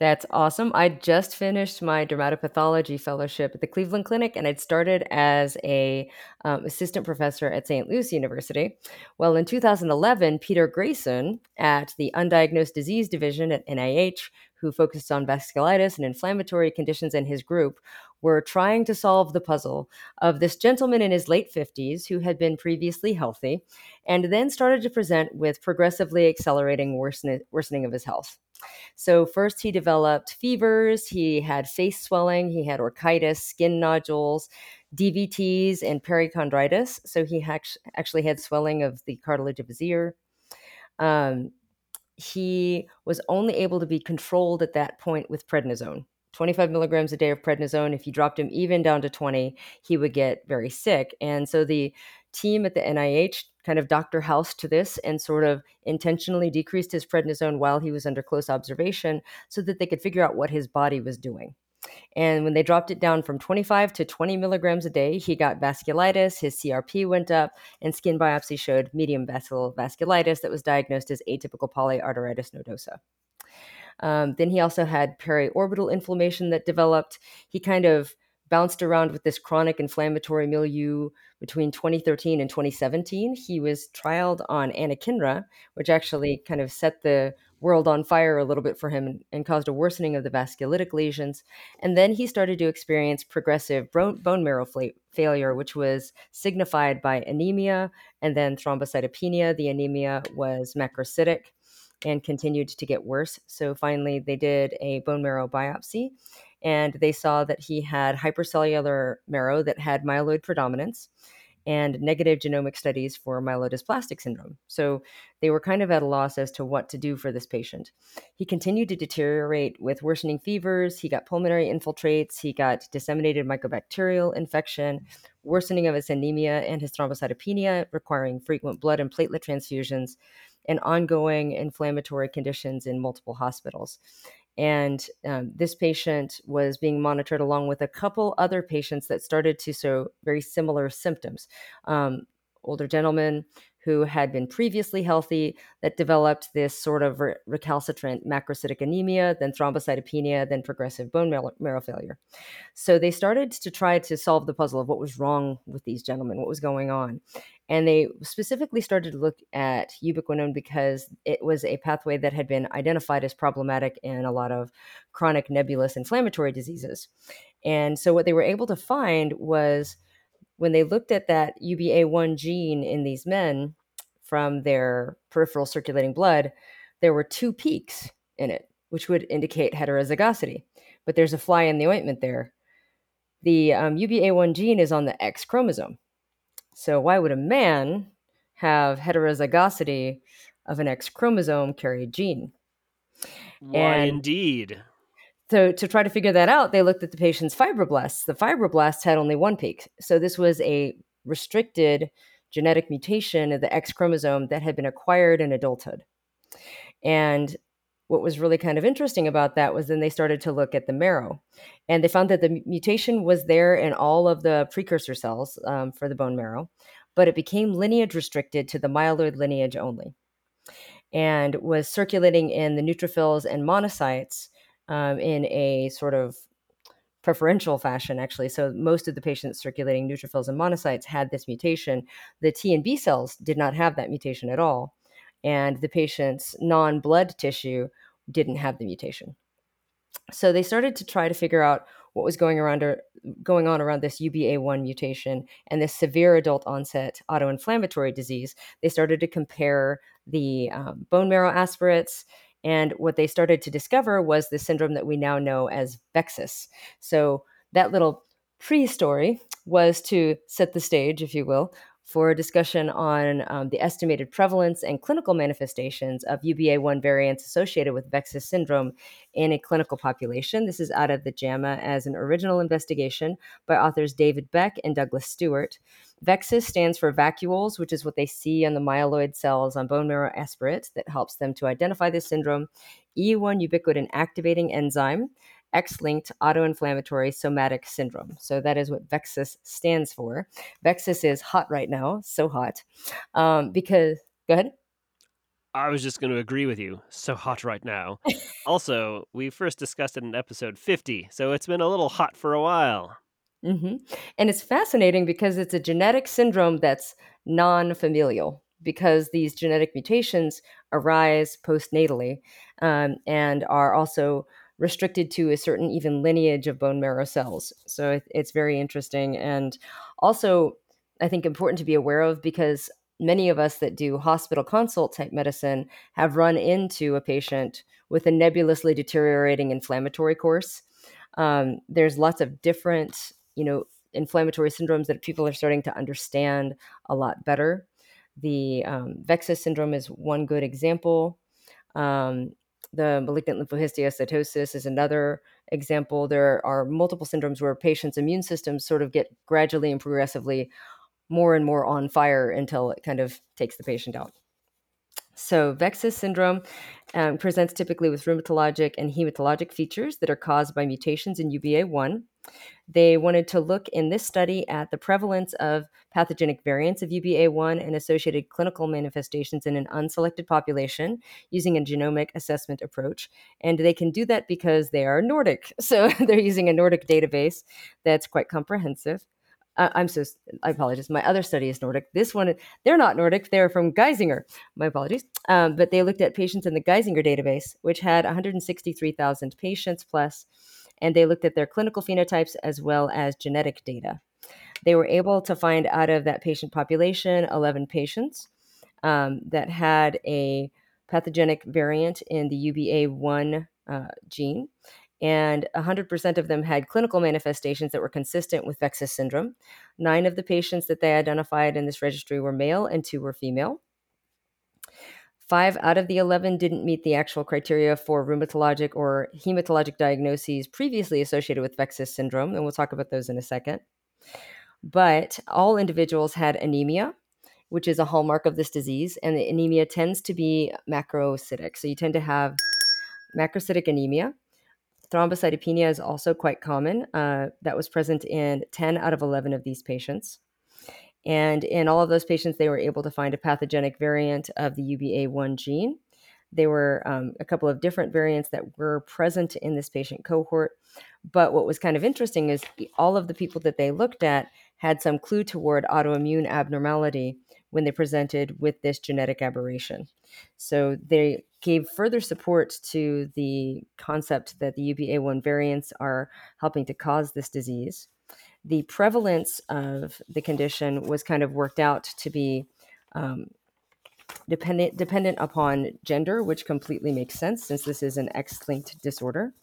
That's awesome. I just finished my dermatopathology fellowship at the Cleveland Clinic, and I'd started as a um, assistant professor at Saint Louis University. Well, in two thousand eleven, Peter Grayson at the Undiagnosed Disease Division at N I H, who focused on vasculitis and inflammatory conditions in his group, were trying to solve the puzzle of this gentleman in his late fifties who had been previously healthy and then started to present with progressively accelerating worsen- worsening of his health. So first he developed fevers, he had face swelling, he had orchitis, skin nodules, D V Ts, and perichondritis. So he ha- actually had swelling of the cartilage of his ear. Um, he was only able to be controlled at that point with prednisone. twenty-five milligrams a day of prednisone. If you dropped him even down to twenty, he would get very sick. And so the team at the N I H kind of Doctor House to this and sort of intentionally decreased his prednisone while he was under close observation so that they could figure out what his body was doing. And when they dropped it down from twenty-five to twenty milligrams a day, he got vasculitis, his C R P went up, and skin biopsy showed medium vessel vasculitis that was diagnosed as atypical polyarteritis nodosa. Um, then he also had periorbital inflammation that developed. He kind of bounced around with this chronic inflammatory milieu between twenty thirteen and twenty seventeen. He was trialed on anakinra, which actually kind of set the world on fire a little bit for him and, and caused a worsening of the vasculitic lesions. And then he started to experience progressive bone, bone marrow fla- failure, which was signified by anemia and then thrombocytopenia. The anemia was macrocytic and continued to get worse. So finally, they did a bone marrow biopsy, and they saw that he had hypercellular marrow that had myeloid predominance and negative genomic studies for myelodysplastic syndrome. So they were kind of at a loss as to what to do for this patient. He continued to deteriorate with worsening fevers. He got pulmonary infiltrates. He got disseminated mycobacterial infection, worsening of his anemia and his thrombocytopenia, requiring frequent blood and platelet transfusions, and ongoing inflammatory conditions in multiple hospitals. And um, this patient was being monitored along with a couple other patients that started to show very similar symptoms. Um, older gentlemen who had been previously healthy that developed this sort of re- recalcitrant macrocytic anemia, then thrombocytopenia, then progressive bone marrow, marrow failure. So they started to try to solve the puzzle of what was wrong with these gentlemen, what was going on. And they specifically started to look at ubiquinone because it was a pathway that had been identified as problematic in a lot of chronic nebulous inflammatory diseases. And so what they were able to find was when they looked at that U B A one gene in these men from their peripheral circulating blood, there were two peaks in it, which would indicate heterozygosity. But there's a fly in the ointment there. The um, U B A one gene is on the X chromosome. So why would a man have heterozygosity of an X chromosome carried gene? Why and indeed? So to try to figure that out, they looked at the patient's fibroblasts. The fibroblasts had only one peak. So this was a restricted genetic mutation of the X chromosome that had been acquired in adulthood. And what was really kind of interesting about that was then they started to look at the marrow. And they found that the mutation was there in all of the precursor cells um, for the bone marrow, but it became lineage restricted to the myeloid lineage only and was circulating in the neutrophils and monocytes Um, in a sort of preferential fashion, actually. So most of the patients circulating neutrophils and monocytes had this mutation. The T and B cells did not have that mutation at all. And the patient's non-blood tissue didn't have the mutation. So they started to try to figure out what was going around or going on around this U B A one mutation and this severe adult onset autoinflammatory disease. They started to compare the um, bone marrow aspirates. And what they started to discover was the syndrome that we now know as Bexis. So that little pre-story was to set the stage, if you will, for a discussion on um, the estimated prevalence and clinical manifestations of U B A one variants associated with Bexis syndrome in a clinical population. This is out of the JAMA as an original investigation by authors David Beck and Douglas Stewart. Bexis stands for vacuoles, which is what they see on the myeloid cells on bone marrow aspirates that helps them to identify this syndrome. E U one ubiquitin activating enzyme, X-linked autoinflammatory somatic syndrome. So that is what Bexis stands for. Bexis is hot right now, so hot, um, because, go ahead. I was just going to agree with you, so hot right now. Also, we first discussed it in episode fifty, so it's been a little hot for a while. Mm-hmm. And it's fascinating because it's a genetic syndrome that's non-familial, because these genetic mutations arise postnatally um, and are also restricted to a certain even lineage of bone marrow cells. So it's very interesting. And also, I think important to be aware of, because many of us that do hospital consult type medicine have run into a patient with a nebulously deteriorating inflammatory course. Um, there's lots of different, you know, inflammatory syndromes that people are starting to understand a lot better. The um, Bexis syndrome is one good example. Um, The malignant lymphohistiocytosis is another example. There are multiple syndromes where patients' immune systems sort of get gradually and progressively more and more on fire until it kind of takes the patient out. So Bexis syndrome um, presents typically with rheumatologic and hematologic features that are caused by mutations in U B A one. They wanted to look in this study at the prevalence of pathogenic variants of U B A one and associated clinical manifestations in an unselected population using a genomic assessment approach. And they can do that because they are Nordic. So they're using a Nordic database that's quite comprehensive. Uh, I'm so, I apologize. My other study is Nordic. This one, they're not Nordic. They're from Geisinger. My apologies. Um, but they looked at patients in the Geisinger database, which had one hundred sixty-three thousand patients plus. And they looked at their clinical phenotypes as well as genetic data. They were able to find out of that patient population, eleven patients um, that had a pathogenic variant in the U B A one uh, gene. And one hundred percent of them had clinical manifestations that were consistent with Bexis syndrome. Nine of the patients that they identified in this registry were male and two were female. Five out of the eleven didn't meet the actual criteria for rheumatologic or hematologic diagnoses previously associated with Bexis syndrome, and we'll talk about those in a second. But all individuals had anemia, which is a hallmark of this disease, and the anemia tends to be macrocytic. So you tend to have macrocytic anemia. Thrombocytopenia is also quite common. Uh, that was present in ten out of eleven of these patients. And in all of those patients, they were able to find a pathogenic variant of the U B A one gene. There were um, a couple of different variants that were present in this patient cohort. But what was kind of interesting is all of the people that they looked at had some clue toward autoimmune abnormality when they presented with this genetic aberration. So they gave further support to the concept that the U B A one variants are helping to cause this disease. The prevalence of the condition was kind of worked out to be um, dependent, dependent upon gender, which completely makes sense since this is an X-linked disorder.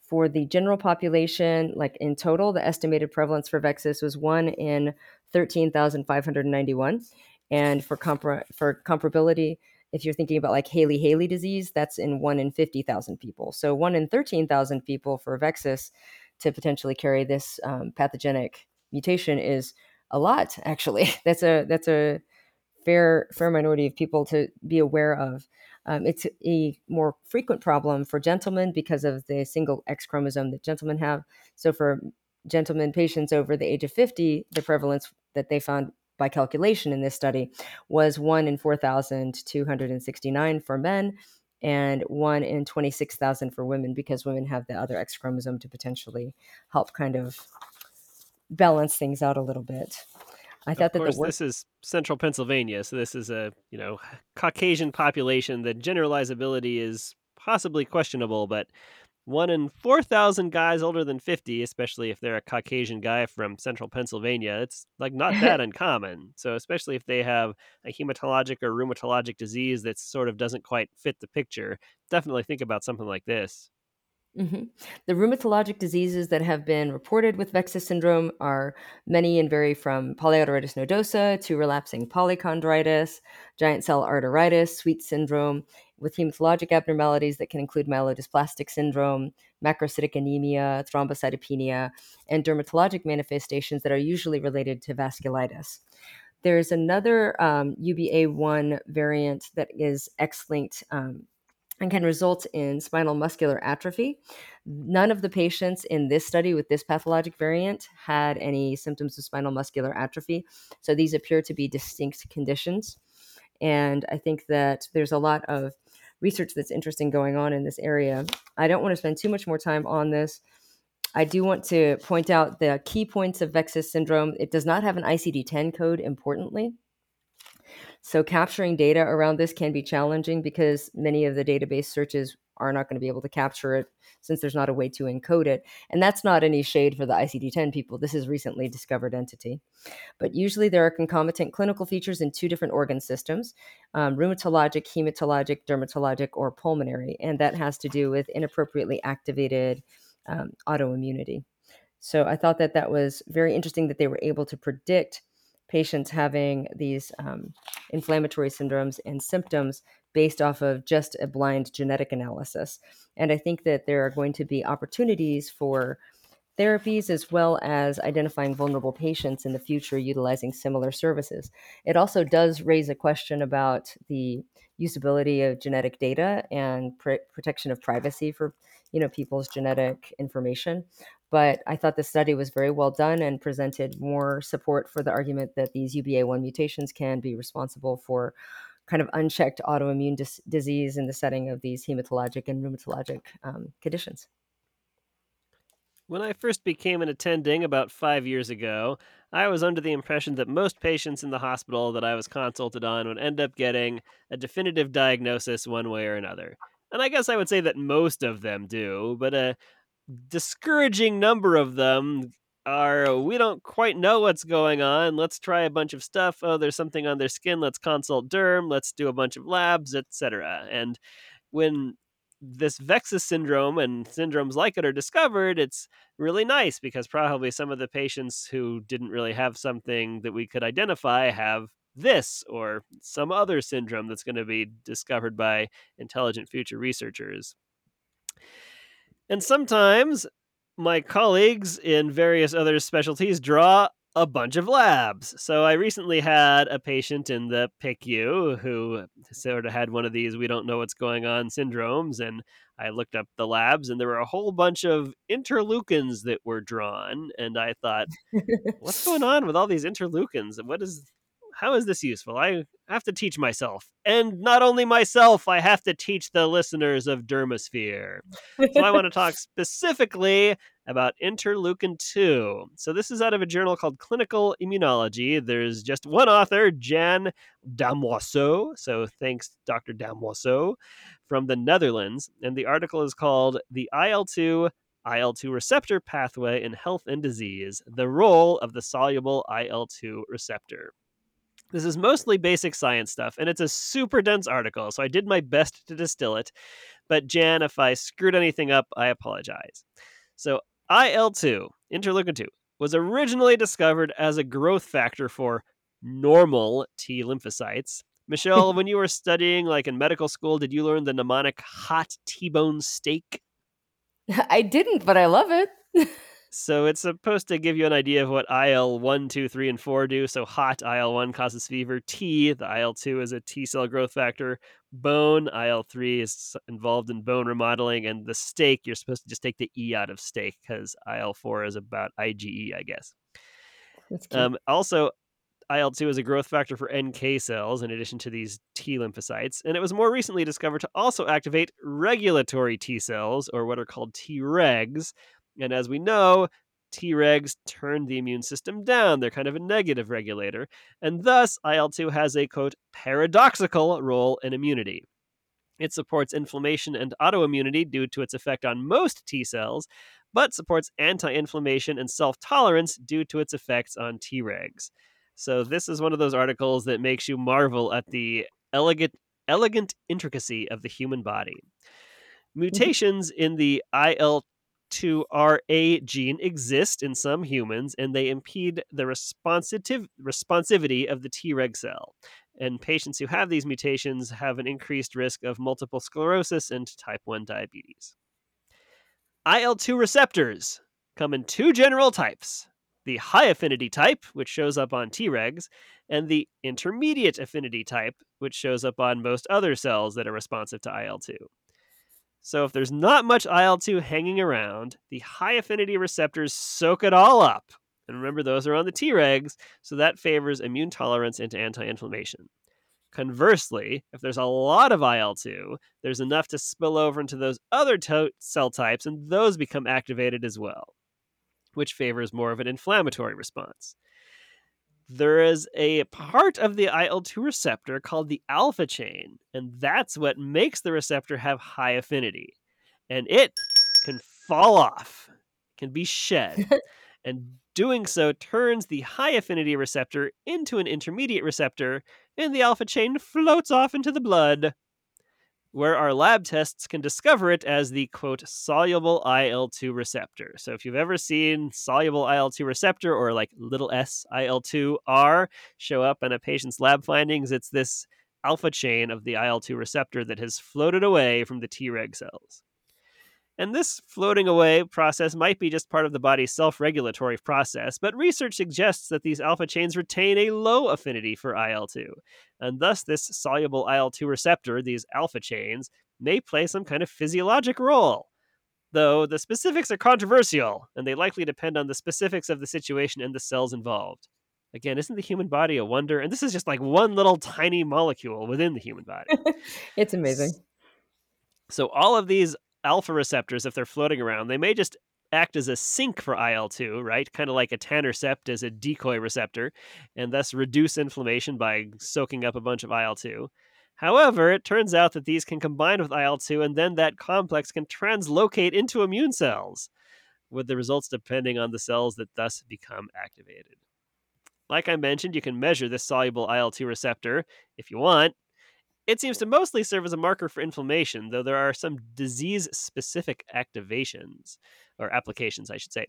For the general population, like in total, the estimated prevalence for Vexus was one in thirteen thousand five hundred ninety-one. And for compar- for comparability, if you're thinking about like Haley-Haley disease, that's in one in fifty thousand people. So one in thirteen thousand people for Vexus to potentially carry this um, pathogenic mutation is a lot, actually. That's a that's a fair fair minority of people to be aware of. Um, it's a more frequent problem for gentlemen because of the single X chromosome that gentlemen have. So for gentlemen patients over the age of fifty, the prevalence that they found by calculation in this study was one in four thousand two hundred sixty-nine for men and one in twenty-six thousand for women, because women have the other X chromosome to potentially help kind of balance things out a little bit. I of thought that course, the wor- this is central Pennsylvania, so this is a, you know, Caucasian population. The generalizability is possibly questionable, but one in four thousand guys older than fifty, especially if they're a Caucasian guy from central Pennsylvania, it's like not that uncommon. So especially if they have a hematologic or rheumatologic disease that sort of doesn't quite fit the picture, definitely think about something like this. Mm-hmm. The rheumatologic diseases that have been reported with Vexus syndrome are many and vary from polyarteritis nodosa to relapsing polychondritis, giant cell arteritis, Sweet syndrome, with hematologic abnormalities that can include myelodysplastic syndrome, macrocytic anemia, thrombocytopenia, and dermatologic manifestations that are usually related to vasculitis. There's another um, U B A one variant that is X-linked um, and can result in spinal muscular atrophy. None of the patients in this study with this pathologic variant had any symptoms of spinal muscular atrophy. So these appear to be distinct conditions. And I think that there's a lot of research that's interesting going on in this area. I don't want to spend too much more time on this. I do want to point out the key points of Vexus syndrome. It does not have an I C D ten code, importantly. So capturing data around this can be challenging because many of the database searches are not going to be able to capture it since there's not a way to encode it. And that's not any shade for the I C D ten people. This is a recently discovered entity. But usually there are concomitant clinical features in two different organ systems, um, rheumatologic, hematologic, dermatologic, or pulmonary. And that has to do with inappropriately activated um, autoimmunity. So I thought that that was very interesting that they were able to predict patients having these um, inflammatory syndromes and symptoms based off of just a blind genetic analysis. And I think that there are going to be opportunities for therapies as well as identifying vulnerable patients in the future utilizing similar services. It also does raise a question about the usability of genetic data and pr- protection of privacy for, you know, people's genetic information. But I thought the study was very well done and presented more support for the argument that these U B A one mutations can be responsible for kind of unchecked autoimmune dis- disease in the setting of these hematologic and rheumatologic um, conditions. When I first became an attending about five years ago, I was under the impression that most patients in the hospital that I was consulted on would end up getting a definitive diagnosis one way or another. And I guess I would say that most of them do, but a discouraging number of them are, we don't quite know what's going on. Let's try a bunch of stuff. Oh, there's something on their skin. Let's consult derm. Let's do a bunch of labs, et cetera. And when this Vexus syndrome and syndromes like it are discovered, it's really nice because probably some of the patients who didn't really have something that we could identify have this or some other syndrome that's going to be discovered by intelligent future researchers. And sometimes my colleagues in various other specialties draw a bunch of labs. So I recently had a patient in the P I C U who sort of had one of these we don't know what's going on syndromes, and I looked up the labs and there were a whole bunch of interleukins that were drawn. And I thought, what's going on with all these interleukins? And what is, how is this useful? I have to teach myself. And not only myself, I have to teach the listeners of Dermasphere. So I want to talk specifically about interleukin two. So this is out of a journal called Clinical Immunology. There's just one author, Jan Damoiseau. So thanks, Doctor Damoiseau, from the Netherlands. And the article is called The I L two, I L two Receptor Pathway in Health and Disease, The Role of the Soluble I L two Receptor. This is mostly basic science stuff, and it's a super dense article, so I did my best to distill it. But Jan, if I screwed anything up, I apologize. So I L two, interleukin two, was originally discovered as a growth factor for normal T lymphocytes. Michelle, when you were studying, like in medical school, did you learn the mnemonic hot T-bone steak? I didn't, but I love it. So it's supposed to give you an idea of what I L one, two, three, and four do. So hot, I L one causes fever. T, the I L two is a T-cell growth factor. Bone, I L three is involved in bone remodeling. And the steak, you're supposed to just take the E out of steak because I L four is about IgE, I guess. That's cute. Um, also, I L two is a growth factor for N K cells in addition to these T lymphocytes. And it was more recently discovered to also activate regulatory T cells, or what are called T-regs. And as we know, T-regs turn the immune system down. They're kind of a negative regulator. And thus, I L two has a, quote, paradoxical role in immunity. It supports inflammation and autoimmunity due to its effect on most T cells, but supports anti-inflammation and self-tolerance due to its effects on T-regs. So this is one of those articles that makes you marvel at the elegant, elegant intricacy of the human body. Mutations in the I L two R A gene exist in some humans, and they impede the responsiv- responsivity of the T-reg cell. And patients who have these mutations have an increased risk of multiple sclerosis and type one diabetes. I L two receptors come in two general types: the high affinity type, which shows up on T-regs, and the intermediate affinity type, which shows up on most other cells that are responsive to I L two. So if there's not much I L two hanging around, the high affinity receptors soak it all up. And remember, those are on the T-regs, so that favors immune tolerance and anti-inflammation. Conversely, if there's a lot of I L two, there's enough to spill over into those other to- cell types, and those become activated as well, which favors more of an inflammatory response. There is a part of the I L two receptor called the alpha chain, and that's what makes the receptor have high affinity. And it can fall off, can be shed. And doing so turns the high affinity receptor into an intermediate receptor, and the alpha chain floats off into the blood, where our lab tests can discover it as the, quote, soluble I L two receptor. So if you've ever seen soluble I L two receptor, or like little s I L two R show up in a patient's lab findings, it's this alpha chain of the I L two receptor that has floated away from the T-reg cells. And this floating away process might be just part of the body's self-regulatory process, but research suggests that these alpha chains retain a low affinity for I L two. And thus, this soluble I L two receptor, these alpha chains, may play some kind of physiologic role. Though the specifics are controversial, and they likely depend on the specifics of the situation and the cells involved. Again, isn't the human body a wonder? And this is just like one little tiny molecule within the human body. It's amazing. So all of these alpha receptors, if they're floating around, they may just act as a sink for I L two, right? Kind of like a etanercept is a decoy receptor, and thus reduce inflammation by soaking up a bunch of I L two. However, it turns out that these can combine with I L two, and then that complex can translocate into immune cells, with the results depending on the cells that thus become activated. Like I mentioned, you can measure this soluble I L two receptor if you want. It seems to mostly serve as a marker for inflammation, though there are some disease-specific activations, or applications, I should say.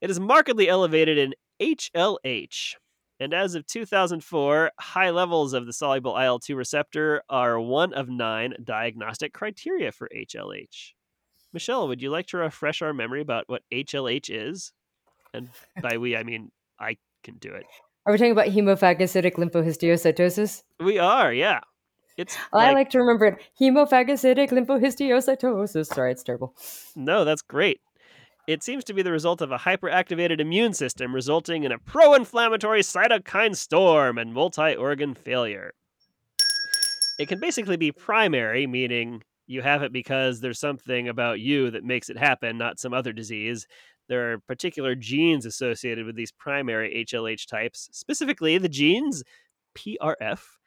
It is markedly elevated in H L H, and as of two thousand four, high levels of the soluble I L two receptor are one of nine diagnostic criteria for H L H. Michelle, would you like to refresh our memory about what H L H is? And by we, I mean I can do it. Are we talking about hemophagocytic lymphohistiocytosis? We are, yeah. It's well, like, I like to remember it. Hemophagocytic lymphohistiocytosis. Sorry, it's terrible. No, that's great. It seems to be the result of a hyperactivated immune system, resulting in a pro-inflammatory cytokine storm and multi-organ failure. It can basically be primary, meaning you have it because there's something about you that makes it happen, not some other disease. There are particular genes associated with these primary H L H types, specifically the genes P R F,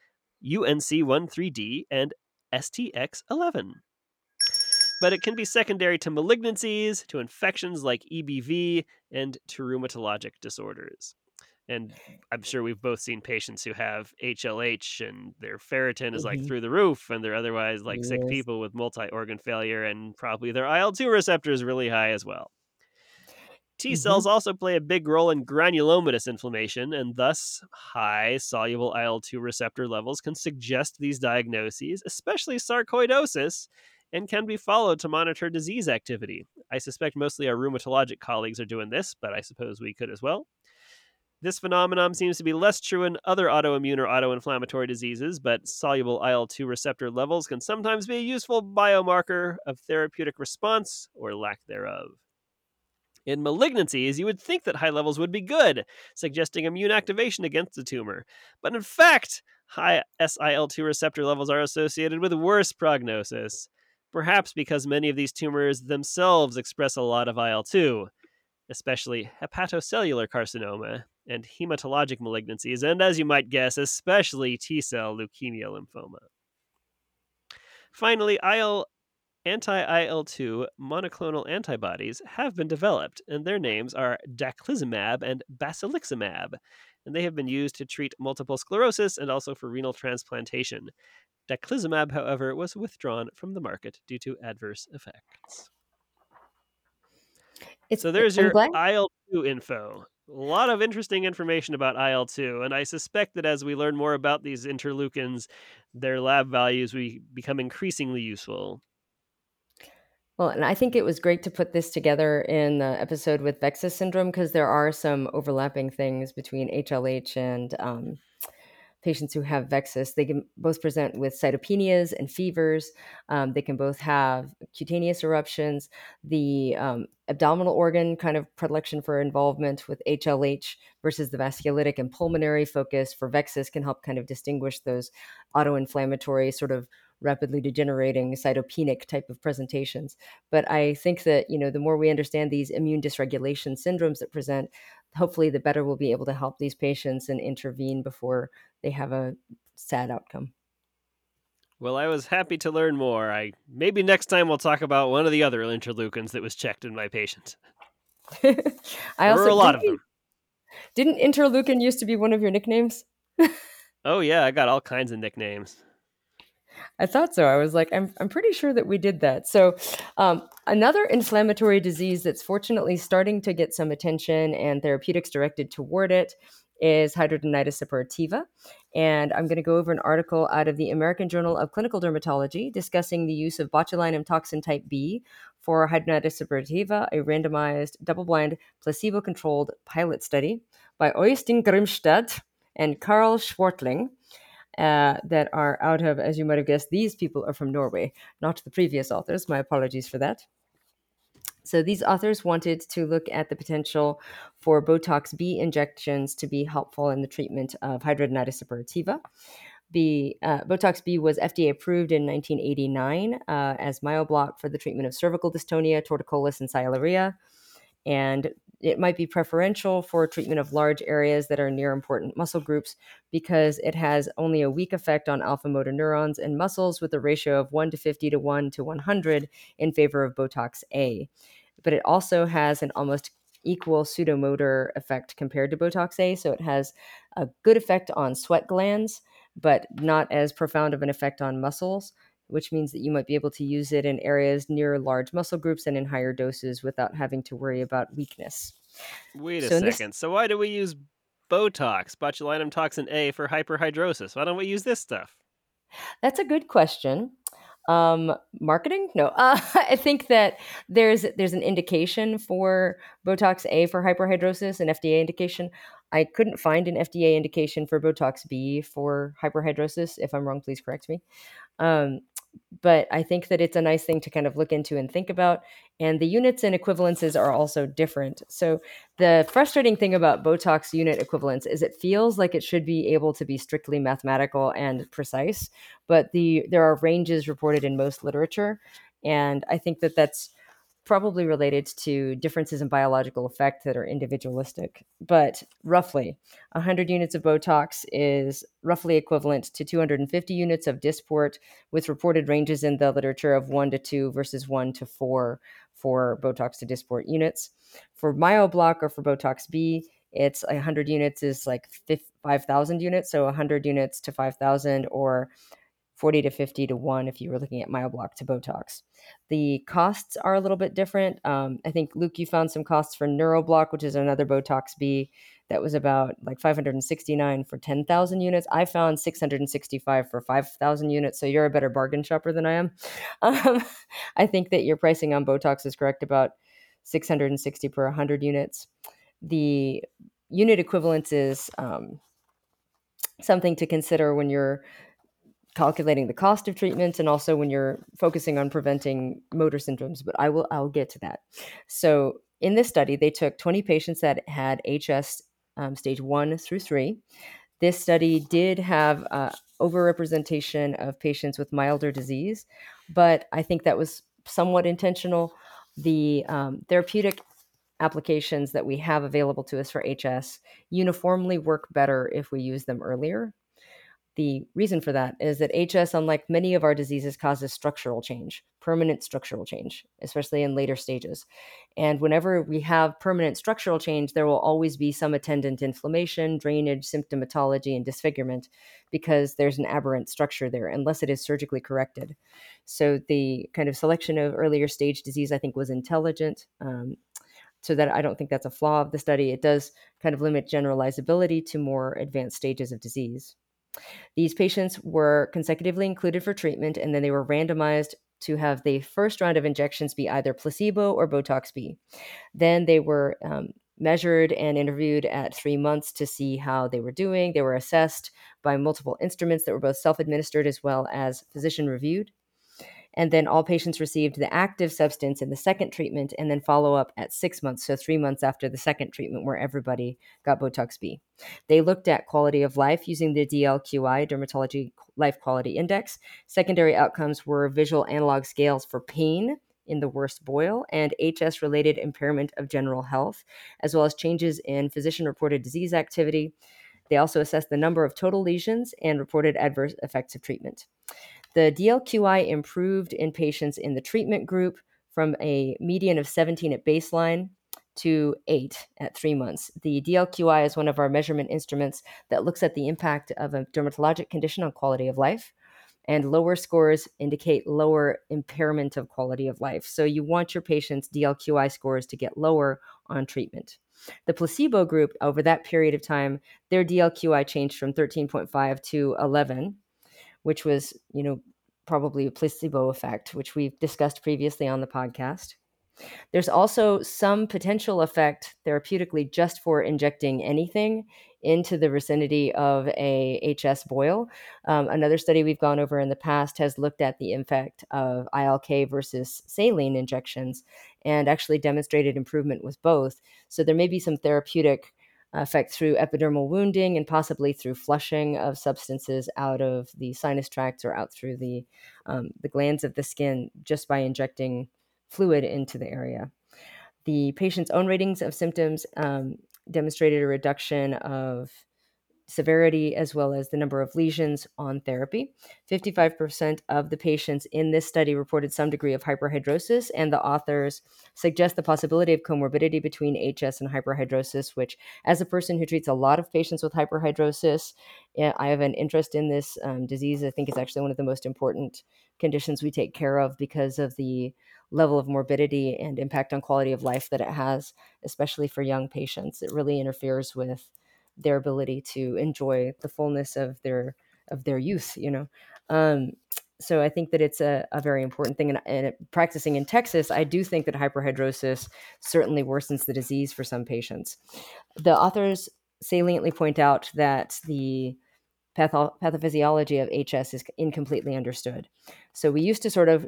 U N C one three D, and S T X eleven. But it can be secondary to malignancies, to infections like E B V, and to rheumatologic disorders. And I'm sure we've both seen patients who have H L H and their ferritin is like mm-hmm. through the roof, and they're otherwise like yes. sick people with multi-organ failure, and probably their I L two receptor is really high as well. T cells mm-hmm. also play a big role in granulomatous inflammation, and thus high soluble I L two receptor levels can suggest these diagnoses, especially sarcoidosis, and can be followed to monitor disease activity. I suspect mostly our rheumatologic colleagues are doing this, but I suppose we could as well. This phenomenon seems to be less true in other autoimmune or autoinflammatory diseases, but soluble I L two receptor levels can sometimes be a useful biomarker of therapeutic response or lack thereof. In malignancies, you would think that high levels would be good, suggesting immune activation against the tumor. But in fact, high S I L two receptor levels are associated with worse prognosis, perhaps because many of these tumors themselves express a lot of I L two, especially hepatocellular carcinoma and hematologic malignancies, and as you might guess, especially T-cell leukemia lymphoma. Finally, I L anti-I L two monoclonal antibodies have been developed, and their names are daclizumab and basiliximab, and they have been used to treat multiple sclerosis and also for renal transplantation. Daclizumab, however, was withdrawn from the market due to adverse effects. It's, so there's your I L two info. A lot of interesting information about I L two, and I suspect that as we learn more about these interleukins, their lab values will become increasingly useful. Well, and I think it was great to put this together in the episode with Vexus syndrome, because there are some overlapping things between H L H and um, patients who have Vexus. They can both present with cytopenias and fevers. Um, they can both have cutaneous eruptions. The um, abdominal organ kind of predilection for involvement with H L H versus the vasculitic and pulmonary focus for Vexus can help kind of distinguish those autoinflammatory sort of rapidly degenerating cytopenic type of presentations. But I think that, you know, the more we understand these immune dysregulation syndromes that present, hopefully the better we'll be able to help these patients and intervene before they have a sad outcome. Well, I was happy to learn more. I maybe next time we'll talk about one of the other interleukins that was checked in my patient. I there also, were a lot of them. Didn't interleukin used to be one of your nicknames? Oh yeah, I got all kinds of nicknames. I thought so. I was like, I'm I'm pretty sure that we did that. So um, another inflammatory disease that's fortunately starting to get some attention and therapeutics directed toward it is hidradenitis suppurativa. And I'm going to go over an article out of the American Journal of Clinical Dermatology discussing the use of botulinum toxin type B for hidradenitis suppurativa, a randomized, double-blind, placebo-controlled pilot study by Øystein Grimstad and Carl Schwartling. Uh, that are out of, as you might have guessed, these people are from Norway, not the previous authors. My apologies for that. So these authors wanted to look at the potential for Botox B injections to be helpful in the treatment of hidradenitis suppurativa. B, uh, Botox B was F D A approved in nineteen eighty-nine uh, as myoblock for the treatment of cervical dystonia, torticollis, and sialorrhea. And it might be preferential for treatment of large areas that are near important muscle groups because it has only a weak effect on alpha motor neurons and muscles with a ratio of one to fifty to one to one hundred in favor of Botox A. But it also has an almost equal pseudomotor effect compared to Botox A. So it has a good effect on sweat glands, but not as profound of an effect on muscles, which means that you might be able to use it in areas near large muscle groups and in higher doses without having to worry about weakness. Wait a so second. This... So why do we use Botox, botulinum toxin A, for hyperhidrosis? Why don't we use this stuff? That's a good question. Um, marketing? No. Uh, I think that there's there's an indication for Botox A for hyperhidrosis, an F D A indication. I couldn't find an F D A indication for Botox B for hyperhidrosis. If I'm wrong, please correct me. Um, but I think that it's a nice thing to kind of look into and think about. And the units and equivalences are also different. So the frustrating thing about Botox unit equivalence is it feels like it should be able to be strictly mathematical and precise, but the there are ranges reported in most literature. And I think that that's probably related to differences in biological effect that are individualistic. But roughly, one hundred units of Botox is roughly equivalent to two hundred fifty units of Dysport, with reported ranges in the literature of one to two versus one to four for Botox to Dysport units. For MyoBlock or for Botox B, it's one hundred units is like five thousand units, so one hundred units to five thousand, or forty to fifty to one if you were looking at MyoBlock to Botox. The costs are a little bit different. Um, I think, Luke, you found some costs for NeuroBlock, which is another Botox B. That was about like five hundred sixty-nine for ten thousand units. I found six hundred sixty-five for five thousand units, so you're a better bargain shopper than I am. Um, I think that your pricing on Botox is correct, about six hundred sixty per one hundred units. The unit equivalence is um, something to consider when you're calculating the cost of treatments, and also when you're focusing on preventing motor syndromes, but I will, I'll get to that. So in this study, they took twenty patients that had H S um, stage one through three. This study did have uh, overrepresentation of patients with milder disease, but I think that was somewhat intentional. The um, therapeutic applications that we have available to us for H S uniformly work better if we use them earlier. The reason for that is that H S, unlike many of our diseases, causes structural change, permanent structural change, especially in later stages. And whenever we have permanent structural change, there will always be some attendant inflammation, drainage, symptomatology, and disfigurement because there's an aberrant structure there, unless it is surgically corrected. So the kind of selection of earlier stage disease, I think, was intelligent. Um, So that I don't think that's a flaw of the study. It does kind of limit generalizability to more advanced stages of disease. These patients were consecutively included for treatment, and then they were randomized to have the first round of injections be either placebo or Botox B. Then they were um, measured and interviewed at three months to see how they were doing. They were assessed by multiple instruments that were both self-administered as well as physician-reviewed. And then all patients received the active substance in the second treatment and then follow up at six months, so three months after the second treatment where everybody got Botox B. They looked at quality of life using the D L Q I, Dermatology Life Quality Index. Secondary outcomes were visual analog scales for pain in the worst boil and H S-related impairment of general health, as well as changes in physician-reported disease activity. They also assessed the number of total lesions and reported adverse effects of treatment. The D L Q I improved in patients in the treatment group from a median of seventeen at baseline to eight at three months. The D L Q I is one of our measurement instruments that looks at the impact of a dermatologic condition on quality of life, and lower scores indicate lower impairment of quality of life. So you want your patients' D L Q I scores to get lower on treatment. The placebo group, over that period of time, their D L Q I changed from thirteen point five to eleven, which was, you know, probably a placebo effect, which we've discussed previously on the podcast. There's also some potential effect therapeutically just for injecting anything into the vicinity of a H S boil. Um, another study we've gone over in the past has looked at the impact of I L K versus saline injections and actually demonstrated improvement with both. So there may be some therapeutic effect through epidermal wounding and possibly through flushing of substances out of the sinus tracts or out through the um, the glands of the skin just by injecting fluid into the area. The patient's own ratings of symptoms um, demonstrated a reduction of severity as well as the number of lesions on therapy. fifty-five percent of the patients in this study reported some degree of hyperhidrosis, and the authors suggest the possibility of comorbidity between H S and hyperhidrosis, which, as a person who treats a lot of patients with hyperhidrosis, I have an interest in this um, disease. I think it's actually one of the most important conditions we take care of because of the level of morbidity and impact on quality of life that it has, especially for young patients. It really interferes with their ability to enjoy the fullness of their of their youth, you know. Um, so I think that it's a, a very important thing. And, and practicing in Texas, I do think that hyperhidrosis certainly worsens the disease for some patients. The authors saliently point out that the patho- pathophysiology of H S is incompletely understood. So we used to sort of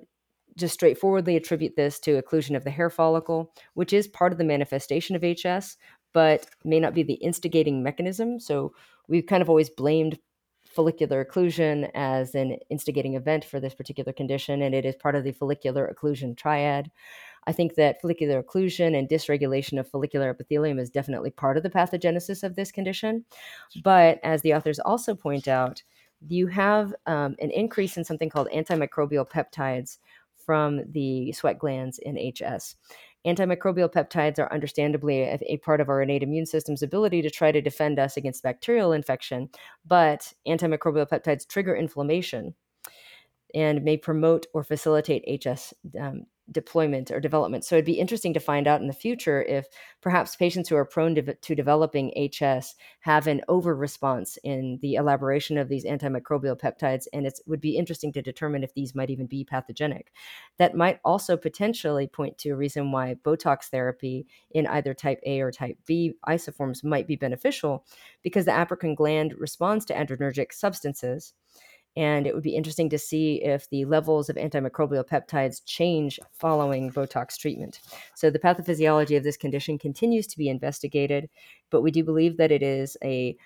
just straightforwardly attribute this to occlusion of the hair follicle, which is part of the manifestation of H S, but may not be the instigating mechanism. So we've kind of always blamed follicular occlusion as an instigating event for this particular condition, and it is part of the follicular occlusion triad. I think that follicular occlusion and dysregulation of follicular epithelium is definitely part of the pathogenesis of this condition. But as the authors also point out, you have um, an increase in something called antimicrobial peptides from the sweat glands in H S. Antimicrobial peptides are understandably a, a part of our innate immune system's ability to try to defend us against bacterial infection, but antimicrobial peptides trigger inflammation and may promote or facilitate H S um, deployment or development. So it'd be interesting to find out in the future if perhaps patients who are prone to, to developing H S have an over response in the elaboration of these antimicrobial peptides. And it would be interesting to determine if these might even be pathogenic. That might also potentially point to a reason why Botox therapy in either type A or type B isoforms might be beneficial, because the apocrine gland responds to adrenergic substances. And it would be interesting to see if the levels of antimicrobial peptides change following Botox treatment. So the pathophysiology of this condition continues to be investigated, but we do believe that it is a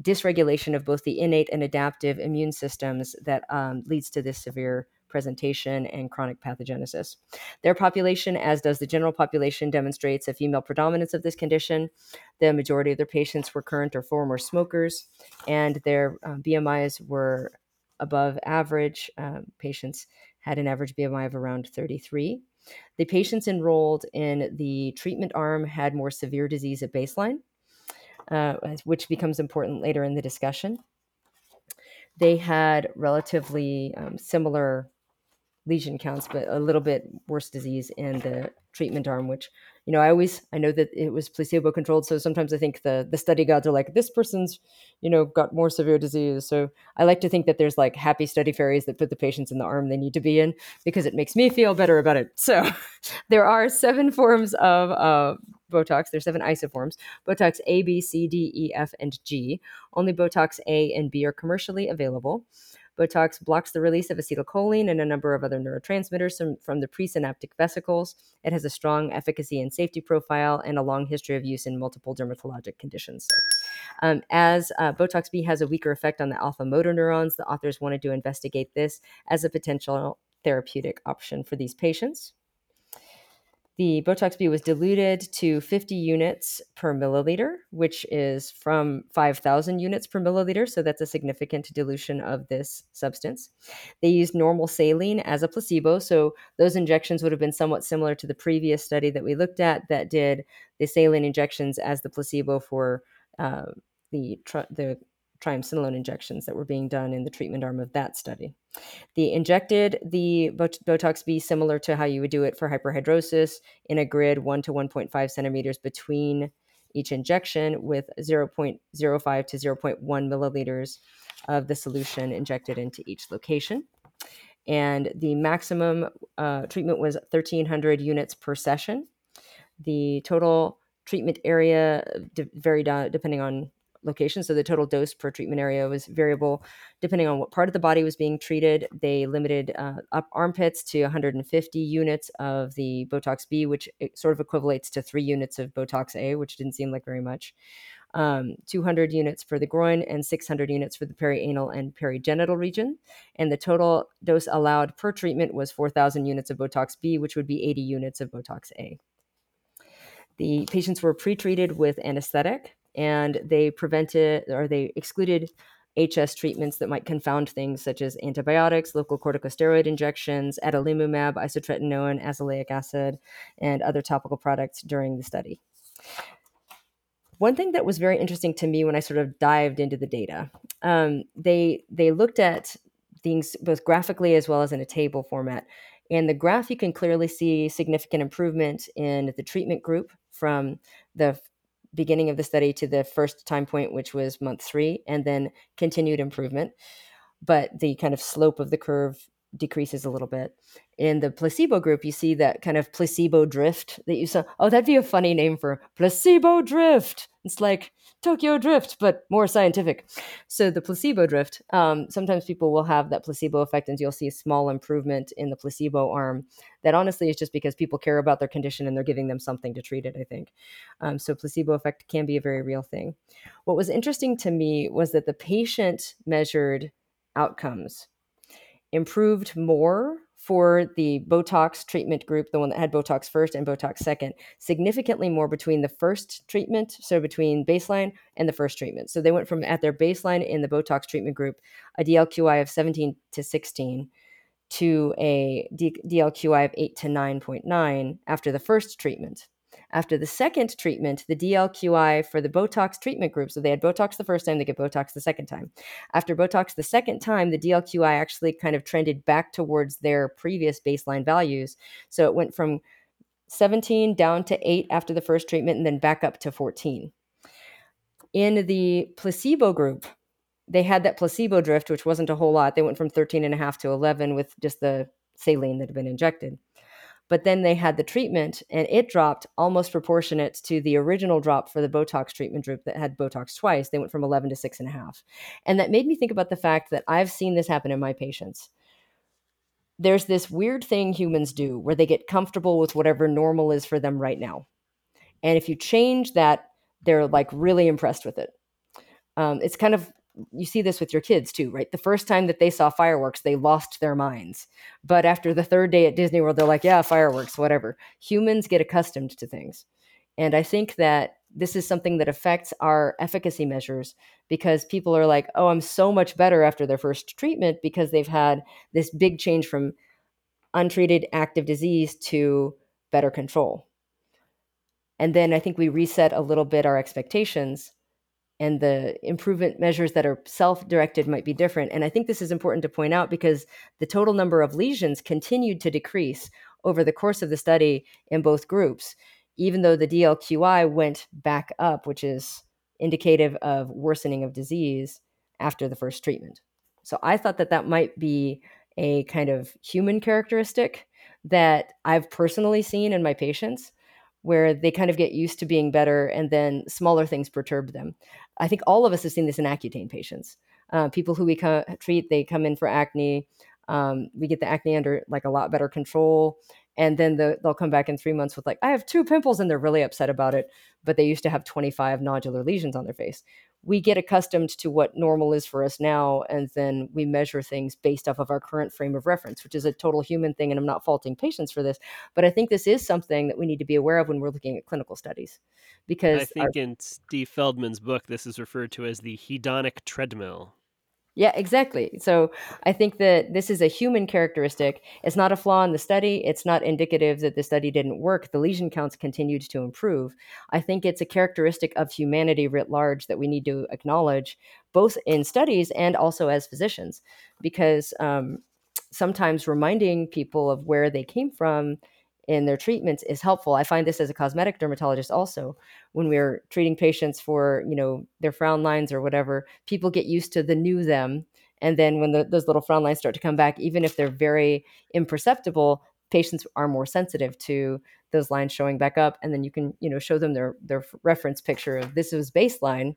dysregulation of both the innate and adaptive immune systems that um, leads to this severe presentation and chronic pathogenesis. Their population, as does the general population, demonstrates a female predominance of this condition. The majority of their patients were current or former smokers, and their uh, B M Is were above average. Um, patients had an average B M I of around thirty-three. The patients enrolled in the treatment arm had more severe disease at baseline, uh, which becomes important later in the discussion. They had relatively um, similar lesion counts, but a little bit worse disease in the treatment arm, which, you know, I always, I know that it was placebo controlled. So sometimes I think the, the study gods are like, this person's, you know, got more severe disease. So I like to think that there's like happy study fairies that put the patients in the arm they need to be in, because it makes me feel better about it. So there are seven forms of uh, Botox. There's seven isoforms, Botox A, B, C, D, E, F, and G. Only Botox A and B are commercially available. Botox blocks the release of acetylcholine and a number of other neurotransmitters from the presynaptic vesicles. It has a strong efficacy and safety profile and a long history of use in multiple dermatologic conditions. So, um, as uh, Botox B has a weaker effect on the alpha motor neurons, the authors wanted to investigate this as a potential therapeutic option for these patients. The Botox B was diluted to fifty units per milliliter, which is from five thousand units per milliliter. So that's a significant dilution of this substance. They used normal saline as a placebo. So those injections would have been somewhat similar to the previous study that we looked at that did the saline injections as the placebo for uh, the tri- the triamcinolone injections that were being done in the treatment arm of that study. They injected the Bot- Botox B similar to how you would do it for hyperhidrosis in a grid one to one point five centimeters between each injection with zero point zero five to zero point one milliliters of the solution injected into each location. And the maximum uh, treatment was thirteen hundred units per session. The total treatment area d- varied depending on location. So the total dose per treatment area was variable depending on what part of the body was being treated. They limited uh, up armpits to one hundred fifty units of the Botox B, which sort of equivalates to three units of Botox A, which didn't seem like very much. Um, two hundred units for the groin and six hundred units for the perianal and perigenital region. And the total dose allowed per treatment was four thousand units of Botox B, which would be eighty units of Botox A. The patients were pretreated with anesthetic, and they prevented or they excluded H S treatments that might confound things such as antibiotics, local corticosteroid injections, adalimumab, isotretinoin, azelaic acid, and other topical products during the study. One thing that was very interesting to me when I sort of dived into the data, um, they they looked at things both graphically as well as in a table format. In the graph, you can clearly see significant improvement in the treatment group from the beginning of the study to the first time point, which was month three, and then continued improvement. But the kind of slope of the curve decreases a little bit. In the placebo group, you see that kind of placebo drift that you saw. Oh, that'd be a funny name for placebo drift. It's like Tokyo drift, but more scientific. So the placebo drift, um, sometimes people will have that placebo effect and you'll see a small improvement in the placebo arm. That honestly is just because people care about their condition and they're giving them something to treat it, I think. Um, so placebo effect can be a very real thing. What was interesting to me was that the patient measured outcomes improved more for the Botox treatment group, the one that had Botox first and Botox second, significantly more between the first treatment, so between baseline and the first treatment. So they went from at their baseline in the Botox treatment group, a D L Q I of seventeen to sixteen to a D L Q I of eight to nine point nine after the first treatment. After the second treatment, the D L Q I for the Botox treatment group, so they had Botox the first time, they get Botox the second time. After Botox the second time, the D L Q I actually kind of trended back towards their previous baseline values. So it went from seventeen down to eight after the first treatment and then back up to fourteen. In the placebo group, they had that placebo drift, which wasn't a whole lot. They went from thirteen and a half to eleven with just the saline that had been injected. But then they had the treatment and it dropped almost proportionate to the original drop for the Botox treatment group that had Botox twice. They went from eleven to six and a half. And that made me think about the fact that I've seen this happen in my patients. There's this weird thing humans do where they get comfortable with whatever normal is for them right now. And if you change that, they're like really impressed with it. Um, it's kind of, you see this with your kids too, right? The first time that they saw fireworks, they lost their minds. But after the third day at Disney World, they're like, yeah, fireworks, whatever. Humans get accustomed to things. And I think that this is something that affects our efficacy measures because people are like, oh, I'm so much better after their first treatment because they've had this big change from untreated active disease to better control. And then I think we reset a little bit our expectations. And the improvement measures that are self-directed might be different. And I think this is important to point out because the total number of lesions continued to decrease over the course of the study in both groups, even though the D L Q I went back up, which is indicative of worsening of disease after the first treatment. So I thought that that might be a kind of human characteristic that I've personally seen in my patients, where they kind of get used to being better and then smaller things perturb them. I think all of us have seen this in Accutane patients. Uh, people who we co- treat, they come in for acne. Um, we get the acne under like a lot better control. And then the, they'll come back in three months with like, I have two pimples and they're really upset about it. But they used to have twenty-five nodular lesions on their face. We get accustomed to what normal is for us now. And then we measure things based off of our current frame of reference, which is a total human thing. And I'm not faulting patients for this, but I think this is something that we need to be aware of when we're looking at clinical studies, because I think our... in Steve Feldman's book, this is referred to as the hedonic treadmill. Yeah, exactly. So I think that this is a human characteristic. It's not a flaw in the study. It's not indicative that the study didn't work. The lesion counts continued to improve. I think it's a characteristic of humanity writ large that we need to acknowledge, both in studies and also as physicians, because um, sometimes reminding people of where they came from in their treatments is helpful. I find this as a cosmetic dermatologist also. When we're treating patients for, you know, their frown lines or whatever, people get used to the new them. And then when the, those little frown lines start to come back, even if they're very imperceptible, patients are more sensitive to those lines showing back up. And then you can, you know, show them their, their reference picture of this is baseline.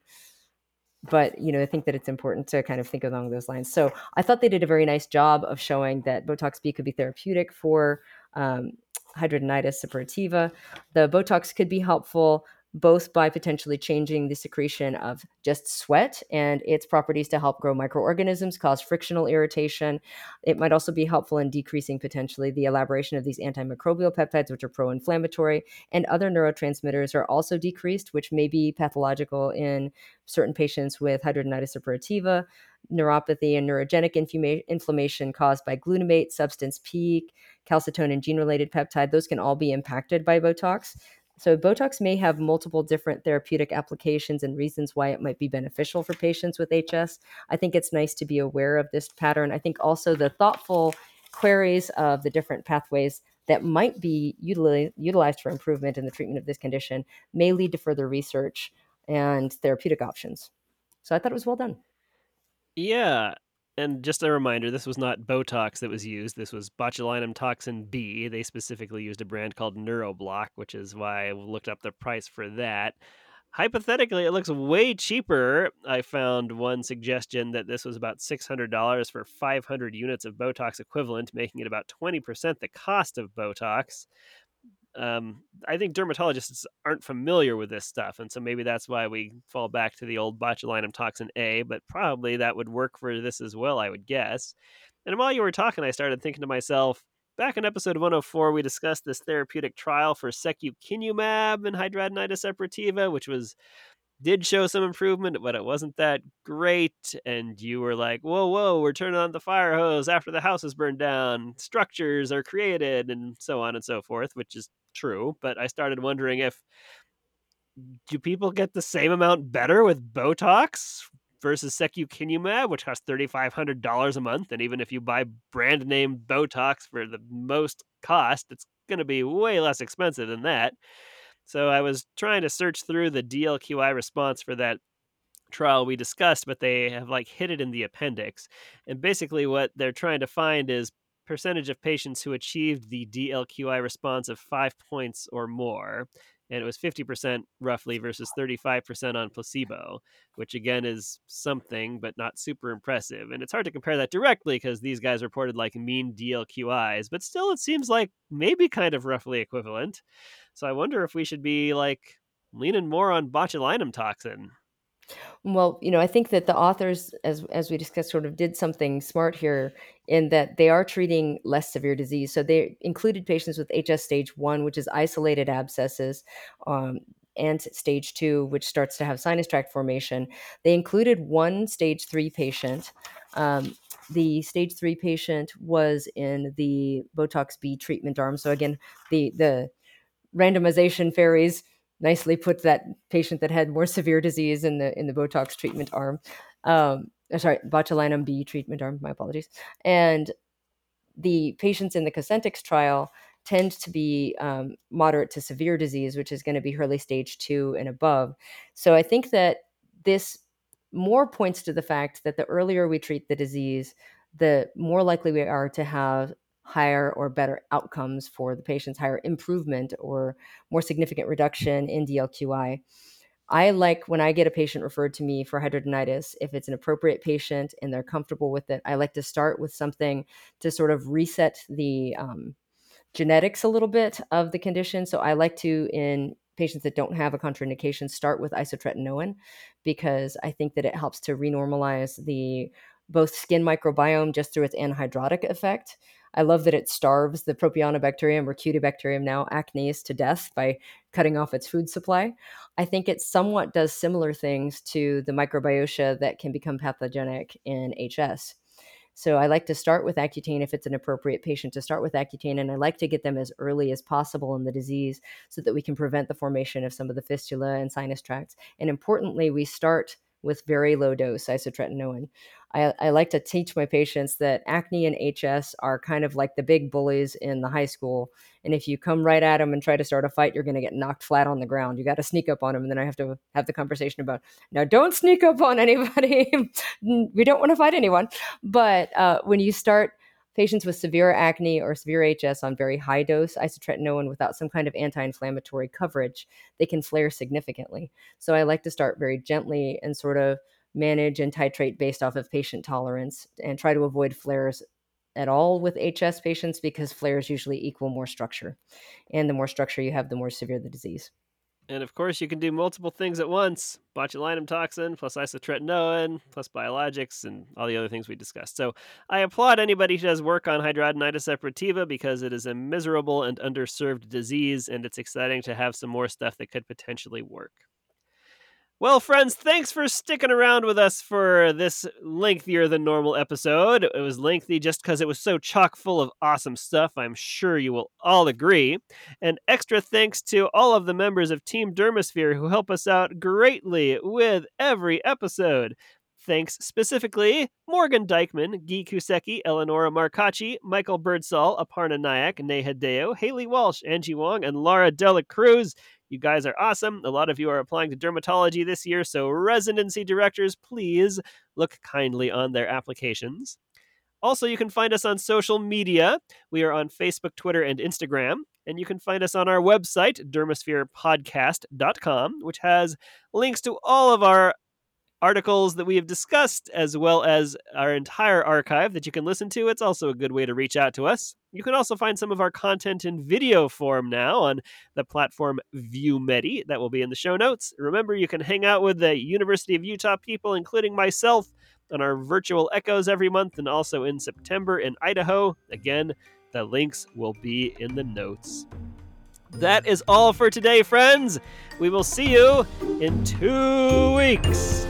But, you know, I think that it's important to kind of think along those lines. So I thought they did a very nice job of showing that Botox B could be therapeutic for, um, hidradenitis suppurativa. The Botox could be helpful both by potentially changing the secretion of just sweat and its properties to help grow microorganisms, cause frictional irritation. It might also be helpful in decreasing potentially the elaboration of these antimicrobial peptides, which are pro-inflammatory, and other neurotransmitters are also decreased, which may be pathological in certain patients with hidradenitis suppurativa, neuropathy, and neurogenic infuma- inflammation caused by glutamate, substance P, calcitonin gene-related peptide. Those can all be impacted by Botox. So Botox may have multiple different therapeutic applications and reasons why it might be beneficial for patients with H S. I think it's nice to be aware of this pattern. I think also the thoughtful queries of the different pathways that might be util- utilized for improvement in the treatment of this condition may lead to further research and therapeutic options. So I thought it was well done. Yeah, And just a reminder, this was not Botox that was used. This was botulinum toxin B. They specifically used a brand called Neuroblock, which is why I looked up the price for that. Hypothetically, it looks way cheaper. I found one suggestion that this was about six hundred dollars for five hundred units of Botox equivalent, making it about twenty percent the cost of Botox. Um, I think dermatologists aren't familiar with this stuff, and so maybe that's why we fall back to the old botulinum toxin A, but probably that would work for this as well, I would guess. And while you were talking, I started thinking to myself, back in episode one oh four, we discussed this therapeutic trial for secukinumab and hidradenitis suppurativa, which was did show some improvement, but it wasn't that great. And you were like, whoa, whoa, we're turning on the fire hose after the house is burned down. Structures are created and so on and so forth, which is true. But I started wondering if, do people get the same amount better with Botox versus secukinumab, which costs three thousand five hundred dollars a month? And even if you buy brand name Botox for the most cost, it's going to be way less expensive than that. So I was trying to search through the D L Q I response for that trial we discussed, but they have like hid it in the appendix. And basically what they're trying to find is percentage of patients who achieved the D L Q I response of five points or more. And it was fifty percent roughly versus thirty-five percent on placebo, which again is something, but not super impressive. And it's hard to compare that directly because these guys reported like mean D L Q Is, but still it seems like maybe kind of roughly equivalent. So I wonder if we should be like leaning more on botulinum toxin. Well, you know, I think that the authors, as as we discussed, sort of did something smart here in that they are treating less severe disease. So they included patients with H S stage one, which is isolated abscesses, um, and stage two, which starts to have sinus tract formation. They included one stage three patient. Um, the stage three patient was in the Botox B treatment arm. So again, the the randomization fairies nicely put that patient that had more severe disease in the in the Botox treatment arm. Um, sorry, botulinum B treatment arm, my apologies. And the patients in the Cosentyx trial tend to be um, moderate to severe disease, which is going to be Hurley stage two and above. So I think that this more points to the fact that the earlier we treat the disease, the more likely we are to have higher or better outcomes for the patients, higher improvement or more significant reduction in D L Q I. I like when I get a patient referred to me for hidradenitis, if it's an appropriate patient and they're comfortable with it, I like to start with something to sort of reset the um, genetics a little bit of the condition. So I like to, in patients that don't have a contraindication, start with isotretinoin because I think that it helps to renormalize the both skin microbiome just through its anhydrotic effect. I love that it starves the Propionibacterium or Cutibacterium, now acnes, to death by cutting off its food supply. I think it somewhat does similar things to the microbiota that can become pathogenic in H S. So I like to start with Accutane if it's an appropriate patient to start with Accutane, and I like to get them as early as possible in the disease so that we can prevent the formation of some of the fistula and sinus tracts. And importantly, we start with very low dose isotretinoin. I, I like to teach my patients that acne and H S are kind of like the big bullies in the high school. And if you come right at them and try to start a fight, you're going to get knocked flat on the ground. You got to sneak up on them. And then I have to have the conversation about, now don't sneak up on anybody. We don't want to fight anyone. But uh, when you start patients with severe acne or severe H S on very high dose isotretinoin without some kind of anti-inflammatory coverage, they can flare significantly. So I like to start very gently and sort of manage and titrate based off of patient tolerance and try to avoid flares at all with H S patients because flares usually equal more structure. And the more structure you have, the more severe the disease. And of course, you can do multiple things at once. Botulinum toxin plus isotretinoin plus biologics and all the other things we discussed. So I applaud anybody who does work on hidradenitis suppurativa because it is a miserable and underserved disease, and it's exciting to have some more stuff that could potentially work. Well, friends, thanks for sticking around with us for this lengthier than normal episode. It was lengthy just because it was so chock full of awesome stuff. I'm sure you will all agree. And extra thanks to all of the members of Team Dermosphere who help us out greatly with every episode. Thanks specifically Morgan Dykeman, Guy Kusecki, Eleonora Marcacci, Michael Birdsall, Aparna Nayak, Neha Deo, Haley Walsh, Angie Wong, and Laura Dela Cruz. You guys are awesome. A lot of you are applying to dermatology this year, so residency directors, please look kindly on their applications. Also, you can find us on social media. We are on Facebook, Twitter, and Instagram. And you can find us on our website, dermosphere podcast dot com, which has links to all of our articles that we have discussed, as well as our entire archive that you can listen to. It's also a good way to reach out to us. You can also find some of our content in video form now on the platform ViewMedi. That will be in the show notes. Remember, you can hang out with the University of Utah people, including myself, on our virtual echoes every month, and also in September in Idaho. Again, the links will be in the notes. That is all for today, friends. We will see you in two weeks.